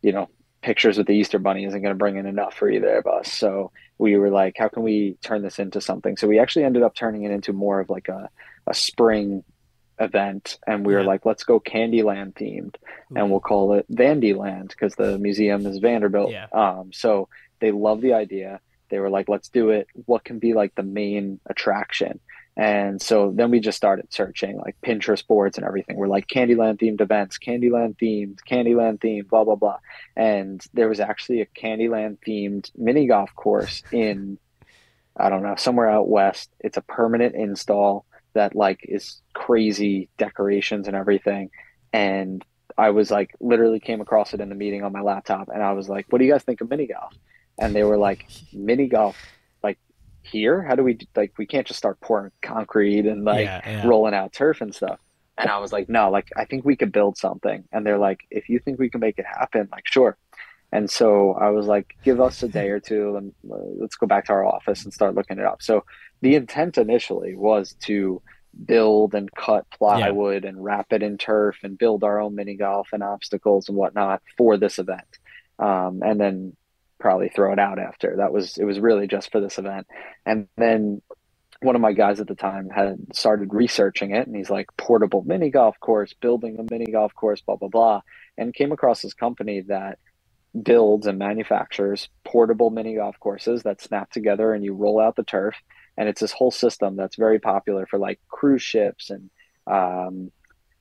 you know, pictures with the Easter bunny isn't going to bring in enough for either of us. So we were like, how can we turn this into something? So we actually ended up turning it into more of like a spring event, and we were like, let's go Candyland themed, and we'll call it Vandyland because the museum is Vanderbilt. So they love the idea. They were like, let's do it. What can be like the main attraction? And so then we just started searching like Pinterest boards and everything. We're like, Candyland themed events, Candyland themed, blah blah blah. And there was actually a Candyland themed mini golf course in I don't know, somewhere out west. It's a permanent install that like is crazy decorations and everything. And I was like, literally came across it in the meeting on my laptop, and I was like, what do you guys think of mini golf? And they were like, mini golf, like here? How do we like, we can't just start pouring concrete and like rolling out turf and stuff. And I was like, no, like I think we could build something. And they're like, if you think we can make it happen, like sure. And so I was like, give us a day or two and let's go back to our office and start looking it up. So the intent initially was to build and cut plywood and wrap it in turf and build our own mini golf and obstacles and whatnot for this event. And then probably throw it out after. It was really just for this event. And then one of my guys at the time had started researching it, and he's like, portable mini golf course, building a mini golf course, blah, blah, blah, and came across this company that builds and manufactures portable mini golf courses that snap together and you roll out the turf. And it's this whole system that's very popular for like cruise ships and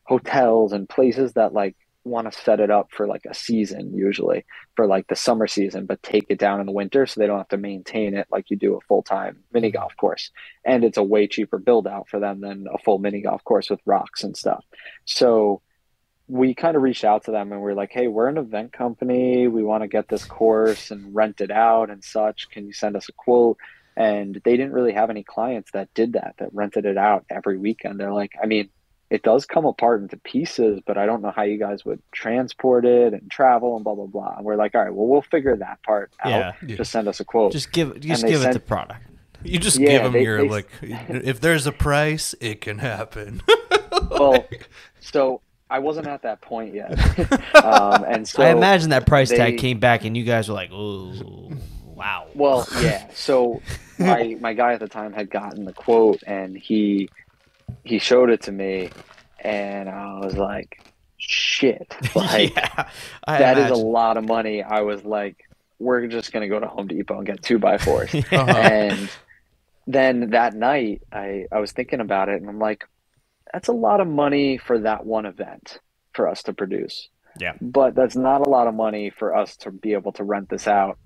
hotels and places that like want to set it up for like a season, usually for like the summer season, but take it down in the winter so they don't have to maintain it like you do a full-time mini golf course. And it's a way cheaper build out for them than a full mini golf course with rocks and stuff. So we kind of reached out to them and we're like, hey, we're an event company. We want to get this course and rent it out and such. Can you send us a quote? And they didn't really have any clients that did that, that rented it out every weekend. They're like, I mean, it does come apart into pieces, but I don't know how you guys would transport it and travel and blah, blah, blah. And we're like, all right, well, we'll figure that part out. Yeah. Just send us a quote. Just give it the product. You just give them your, like, if there's a price, it can happen. Well, so I wasn't at that point yet. And so I imagine that price tag came back and you guys were like, ooh, wow. Well, yeah. So my guy at the time had gotten the quote and he showed it to me and I was like, shit, like that is a lot of money. I was like, we're just going to go to Home Depot and get 2x4s. And then that night I was thinking about it and I'm like, that's a lot of money for that one event for us to produce. Yeah. But that's not a lot of money for us to be able to rent this out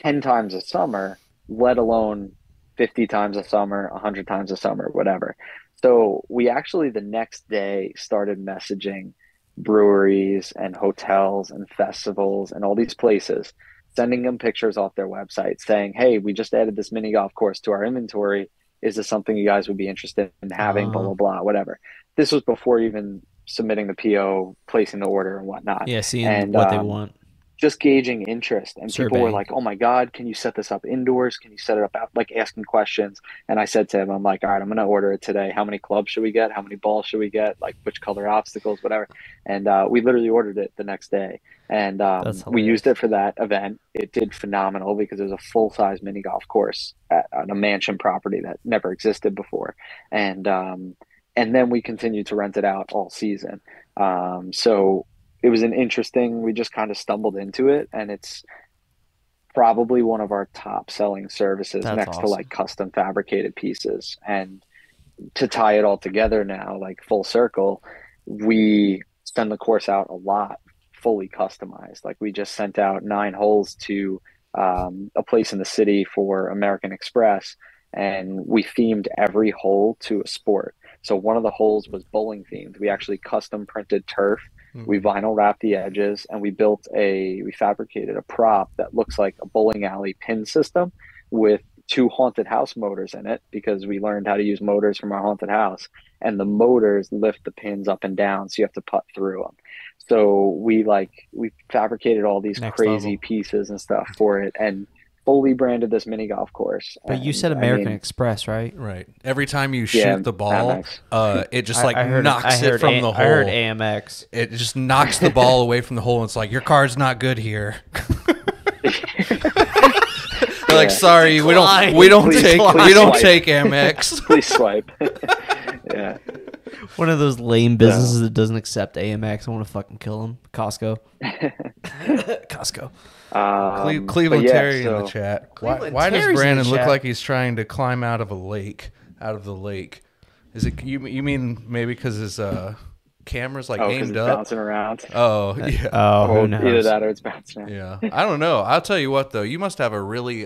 10 times a summer, let alone 50 times a summer, 100 times a summer, whatever. So we actually the next day started messaging breweries and hotels and festivals and all these places, sending them pictures off their website saying, hey, we just added this mini golf course to our inventory. Is this something you guys would be interested in having, blah, blah, blah, whatever. This was before even submitting the PO, placing the order and whatnot. Yeah, seeing what they want. Just gauging interest. And surveying. People were like, oh my God, can you set this up indoors? Can you set it up out? Like asking questions. And I said to him, I'm like, all right, I'm going to order it today. How many clubs should we get? How many balls should we get? Like which color obstacles, whatever. And we literally ordered it the next day. And we used it for that event. It did phenomenal because it was a full-size mini golf course on a mansion property that never existed before. And then we continued to rent it out all season. So it was an interesting, we just kind of stumbled into it, and it's probably one of our top selling services. That's next awesome. To like custom fabricated pieces. And to tie it all together now, like full circle, we send the course out a lot fully customized. Like we just sent out 9 holes to a place in the city for American Express, and we themed every hole to a sport. So one of the holes was bowling themed. We actually custom printed turf. We vinyl wrapped the edges, and we fabricated a prop that looks like a bowling alley pin system with 2 haunted house motors in it, because we learned how to use motors from our haunted house, and the motors lift the pins up and down. So you have to putt through them. So we fabricated all these Next crazy level. Pieces and stuff for it. And fully branded this mini golf course. But you said American Express, right? Right. Every time you shoot the ball, it just knocks it from the hole. I heard AMX. It just knocks the ball away from the hole, and it's like, your car's not good here. They're like, sorry, we don't take AMX. Please swipe. Yeah. One of those lame businesses that doesn't accept AMX. I want to fucking kill them. Costco. Costco. Cleveland Terry in the chat. Why does Brandon look like he's trying to climb out of a lake? Out of the lake? Is it you mean maybe because his camera's like aimed up? Bouncing around. Oh yeah. Oh, who knows? Either that or it's bouncing around. Yeah, I don't know. I'll tell you what though, you must have a really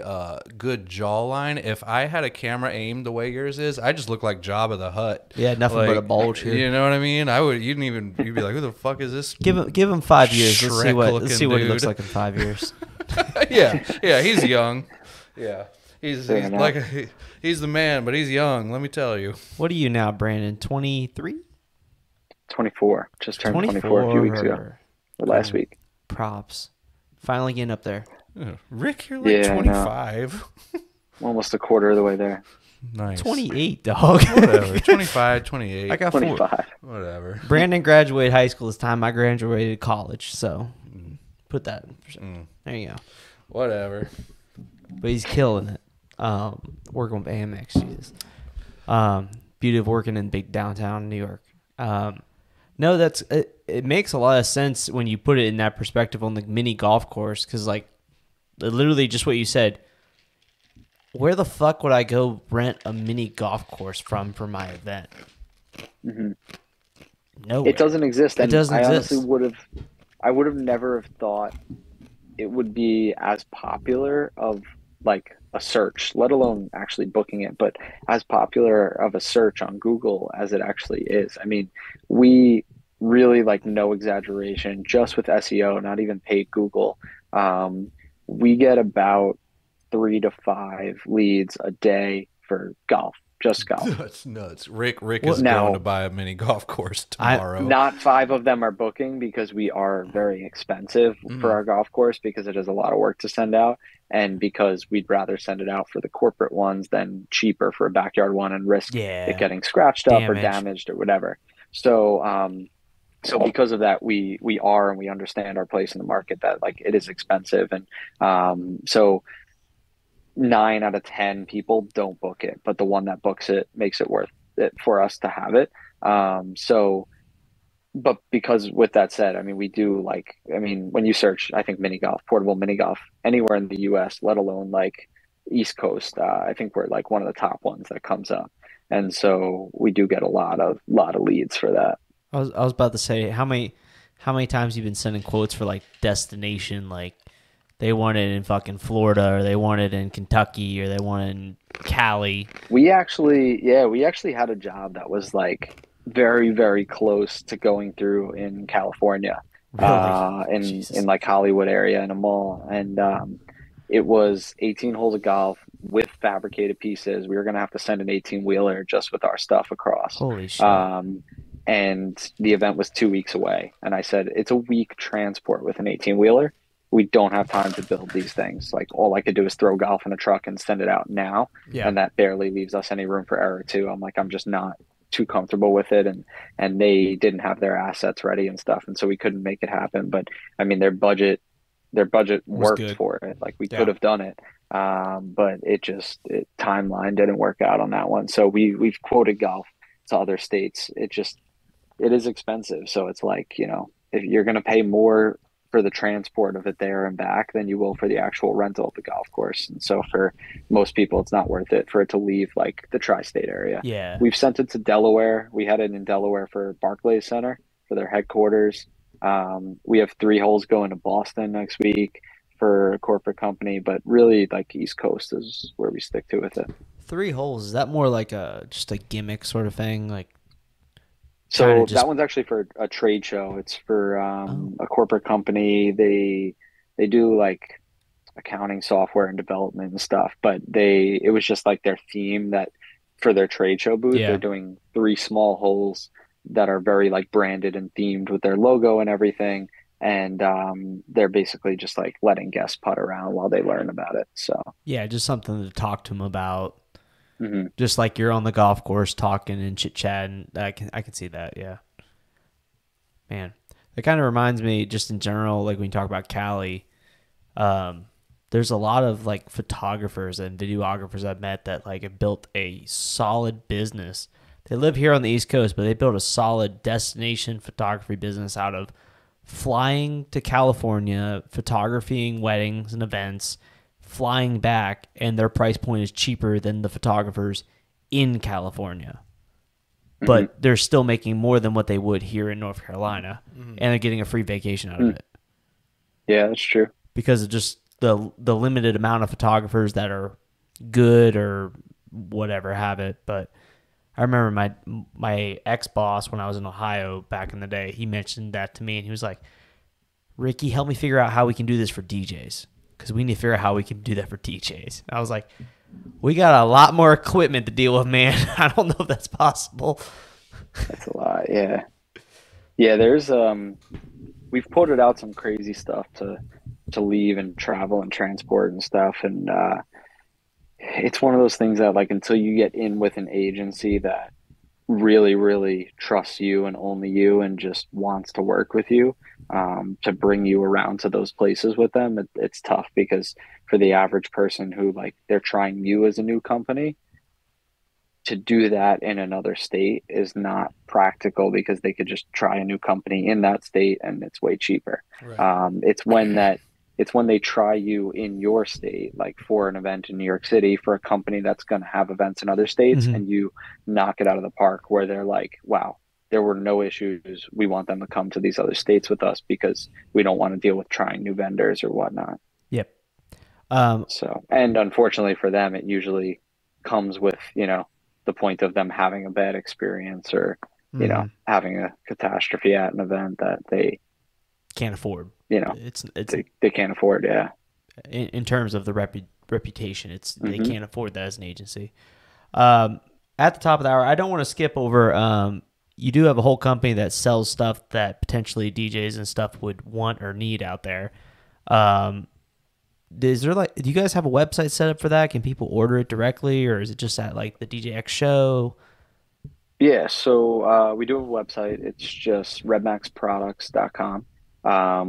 good jawline. If I had a camera aimed the way yours is, I just look like Jabba the Hutt. Yeah, nothing but a bulge here. You know what I mean? You'd be like, who the fuck is this? Give him 5 years. Let's see what he looks like in 5 years. yeah, he's young. Yeah. He's like he's the man, but he's young, let me tell you. What are you now, Brandon? 23? 24. Just turned 24 a few weeks ago. Or last week. Props. Finally getting up there. Yeah. Rick, you're like 25. No. I'm almost a quarter of the way there. Nice. 28, dog. Whatever. 25, 28. I got 25. Whatever. Brandon graduated high school this time. I graduated college, so put that in perspective. There you go. Whatever. But he's killing it. Working with AMX, Jesus. Beauty of working in big downtown New York. No, that's it makes a lot of sense when you put it in that perspective on the mini golf course, because like literally just what you said. Where the fuck would I go rent a mini golf course from for my event? Mm-hmm. No, it doesn't exist. And it doesn't exist. Honestly I would have never have thought it would be as popular of like a search, let alone actually booking it, but as popular of a search on Google as it actually is. I mean, we really, like, no exaggeration, just with SEO, not even paid Google, we get about 3 to 5 leads a day for golf. Just golf. That's nuts. Rick is going to buy a mini golf course tomorrow. Not 5 of them are booking because we are very expensive for our golf course, because it is a lot of work to send out, and because we'd rather send it out for the corporate ones than cheaper for a backyard one and risk it getting scratched up or damaged or whatever. So so because of that, we are, and we understand our place in the market, that like it is expensive, and so 9 out of 10 people don't book it, but the one that books it makes it worth it for us to have it. But because with that said, I mean, we do like, I mean, when you search, I think mini golf, portable mini golf, anywhere in the US, let alone like East Coast, I think we're like one of the top ones that comes up. And so we do get a lot of leads for that. I was about to say, how many times you've been sending quotes for like destination, like, they want it in fucking Florida, or they want it in Kentucky, or they want it in Cali. We actually had a job that was like very, very close to going through in California, really? in like Hollywood area in a mall. And it was 18 holes of golf with fabricated pieces. We were going to have to send an 18-wheeler just with our stuff across. Holy shit. And the event was 2 weeks away. And I said, it's a week transport with an 18-wheeler. We don't have time to build these things. Like, all I could do is throw golf in a truck and send it out now. Yeah. And that barely leaves us any room for error too. I'm like, I'm just not too comfortable with it. And they didn't have their assets ready and stuff. And so we couldn't make it happen. But I mean, their budget worked good for it. Like, we could have done it. But it just, timeline didn't work out on that one. So we've quoted golf to other states. It is expensive. So it's like, you know, if you're going to pay more for the transport of it there and back than you will for the actual rental of the golf course. And so for most people, it's not worth it for it to leave like the tri-state area. Yeah. We've sent it to Delaware. We had it in Delaware for Barclays Center for their headquarters. We have 3 holes going to Boston next week for a corporate company, but really like East Coast is where we stick to with it. 3 holes. Is that more like just a gimmick sort of thing? Like, so that one's actually for a trade show. It's for a corporate company. They do like accounting software and development and stuff, but it was just like their theme that for their trade show booth, they're doing 3 small holes that are very like branded and themed with their logo and everything. And they're basically just like letting guests putt around while they learn about it. So yeah, just something to talk to them about. Mm-hmm. Just like you're on the golf course talking and chit-chatting. I can see that, yeah. Man, that kind of reminds me, just in general, like when you talk about Cali, there's a lot of like photographers and videographers I've met that like have built a solid business. They live here on the East Coast, but they built a solid destination photography business out of flying to California, photographing weddings and events, flying back, and their price point is cheaper than the photographers in California. But they're still making more than what they would here in North Carolina, and they're getting a free vacation out of it. Yeah, that's true. Because of just the limited amount of photographers that are good or whatever have it. But I remember my ex-boss when I was in Ohio back in the day, he mentioned that to me, and he was like, Ricky, help me figure out how we can do this for DJs. Because we need to figure out how we can do that for DJs. I was like, we got a lot more equipment to deal with, man. I don't know if that's possible. That's a lot, yeah. Yeah, there's we've quoted out some crazy stuff to leave and travel and transport and stuff. And it's one of those things that like until you get in with an agency that really, really trusts you and only you and just wants to work with you to bring you around to those places with them, it's tough, because for the average person who like they're trying you as a new company to do that in another state is not practical because they could just try a new company in that state and it's way cheaper. Right. It's when they try you in your state, like for an event in New York City, for a company that's going to have events in other states, mm-hmm. and you knock it out of the park where they're like, wow, there were no issues. We want them to come to these other states with us because we don't want to deal with trying new vendors or whatnot. Yep. And unfortunately for them, it usually comes with, the point of them having a bad experience or, mm-hmm. Having a catastrophe at an event that they can't afford. They can't afford. Yeah. In terms of the reputation, mm-hmm. they can't afford that as an agency. At the top of the hour, I don't want to skip over, you do have a whole company that sells stuff that potentially DJs and stuff would want or need out there. Do you guys have a website set up for that? Can people order it directly, or is it just at the DJX show? Yeah. So, we do have a website. It's just redmaxproducts.com.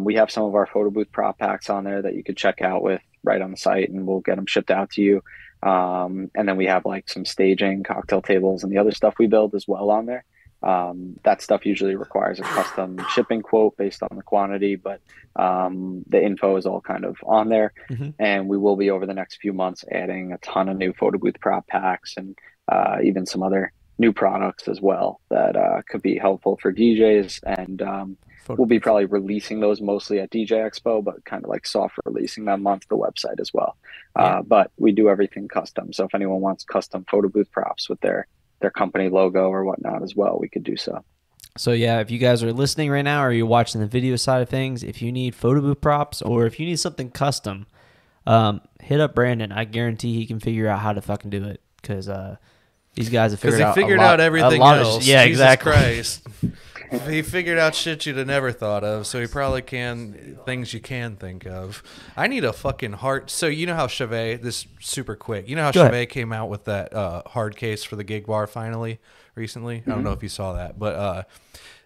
We have some of our photo booth prop packs on there that you could check out with right on the site, and we'll get them shipped out to you. And then we have some staging, cocktail tables, and the other stuff we build as well on there. That stuff usually requires a custom shipping quote based on the quantity, but the info is all kind of on there, mm-hmm. and we will be over the next few months adding a ton of new photo booth prop packs and even some other new products as well that could be helpful for DJs, and we'll be probably releasing those mostly at DJ Expo, but kind of soft releasing them onto the website as well. Yeah. But we do everything custom, so if anyone wants custom photo booth props with their company logo or whatnot as well, we could do so. So yeah, if you guys are listening right now or you're watching the video side of things, if you need photo booth props or if you need something custom, hit up Brandon. I guarantee he can figure out how to fucking do it, because these guys have figured out everything else. Yeah, Jesus exactly. Christ. He figured out shit you'd have never thought of, so he probably can things you can think of. I need a fucking heart. So you know how Chauvet, this super quick, Chauvet came out with that hard case for the Gigbar finally recently? Mm-hmm. I don't know if you saw that, but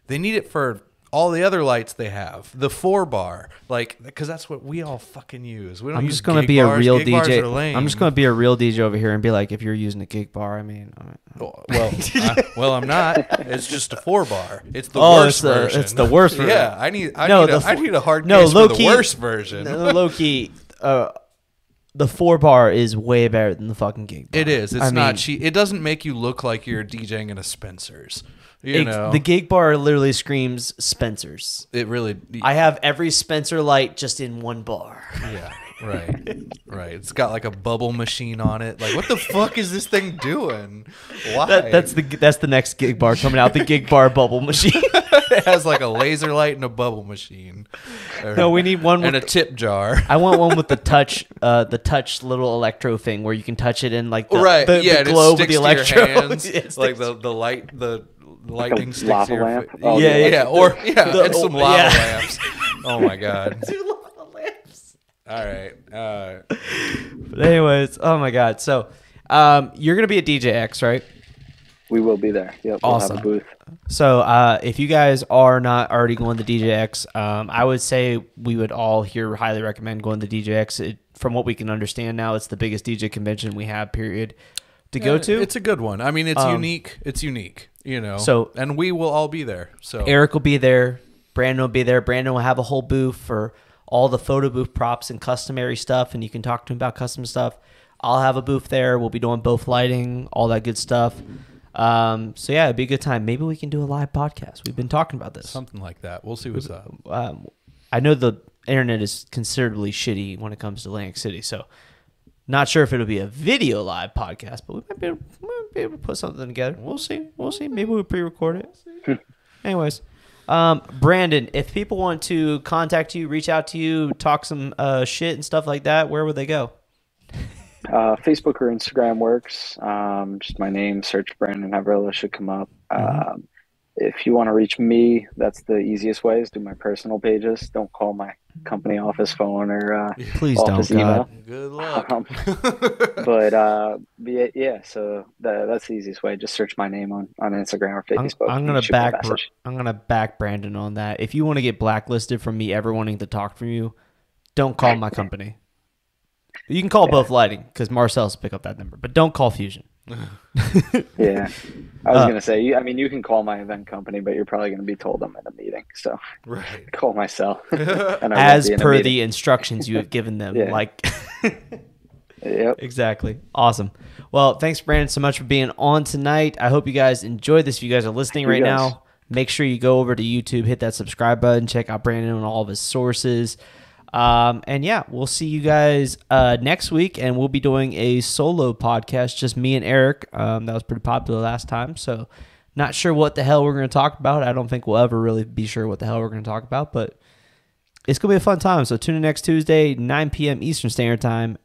they need it for all the other lights they have. The 4-bar, because that's what we all fucking use. We don't use Gigbars. Gig bars are lame. I'm just going to be a real DJ over here and be like, if you're using a Gigbar, I'm not. It's just a 4-bar. It's the worst version. It's the worst version. Yeah, I need a hard case for the worst version. No, low key. The 4-bar is way better than the fucking Gigbar. It is. It's not cheap. It doesn't make you look like you're DJing in a Spencer's. The Gigbar literally screams Spencer's. It really. I have every Spencer light just in one bar. Yeah, right. It's got a bubble machine on it. What the fuck is this thing doing? Why? That's the next Gigbar coming out. The Gigbar bubble machine. It has a laser light and a bubble machine. No, we need one and a tip jar. I want one with the touch little electro thing where you can touch it in the globe with the electro. It's the light the. Lightning sticks lava lamp. Oh, yeah. Or it's some lava lamps. Oh my god. 2 lava lamps. All right. But anyways, oh my god. So, you're gonna be at DJX, right? We will be there. Yep. Awesome. We'll have a booth. So, if you guys are not already going to DJX, I would say we would all here highly recommend going to DJX. From what we can understand now, it's the biggest DJ convention we have. Period. To go to. It's a good one. I mean, it's unique. It's unique. So, and we will all be there. So Eric will be there. Brandon will be there. Brandon will have a whole booth for all the photo booth props and customary stuff, and you can talk to him about custom stuff. I'll have a booth there. We'll be doing both lighting, all that good stuff. So yeah, it'd be a good time. Maybe we can do a live podcast. We've been talking about this. Something like that. We'll see what's up. I know the internet is considerably shitty when it comes to Atlantic City, so not sure if it'll be a video live podcast, but we might be able to put something together. We'll see. Maybe we'll pre-record it. Anyways, Brandon, if people want to contact you, reach out to you, talk some shit and stuff like that, where would they go? Facebook or Instagram works. Just my name, search Brandon Havrilla, should come up. Mm-hmm. If you want to reach me, that's the easiest way, is do my personal pages. Don't call my company office phone or please office don't email. Good luck. So that's the easiest way. Just search my name on Instagram or Facebook. I'm gonna back Brandon on that. If you want to get blacklisted from me ever wanting to talk from you, don't call my company. You can call both lighting because Marcel's pick up that number, but don't call Fusion. Yeah. I was going to say, I mean, you can call my event company, but you're probably going to be told I'm in a meeting. So right. Call myself. And as per the instructions you have given them. Yeah. Like, yep. Exactly. Awesome. Well, thanks, Brandon, so much for being on tonight. I hope you guys enjoyed this. If you guys are listening right now, make sure you go over to YouTube, hit that subscribe button, check out Brandon and all of his sources. And yeah, we'll see you guys next week, and we'll be doing a solo podcast, just me and Eric. That was pretty popular last time, so not sure what the hell we're going to talk about. I don't think we'll ever really be sure what the hell we're going to talk about, but it's going to be a fun time. So tune in next Tuesday, 9 p.m. Eastern Standard Time,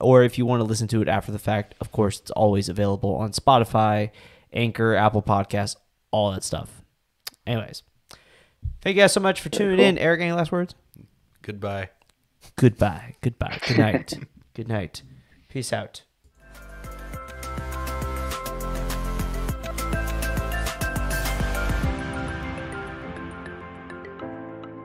or if you want to listen to it after the fact, of course, it's always available on Spotify, Anchor, Apple Podcasts, all that stuff. Anyways, thank you guys so much for tuning in. Eric, any last words? Goodbye. Good night. Good night. Peace out.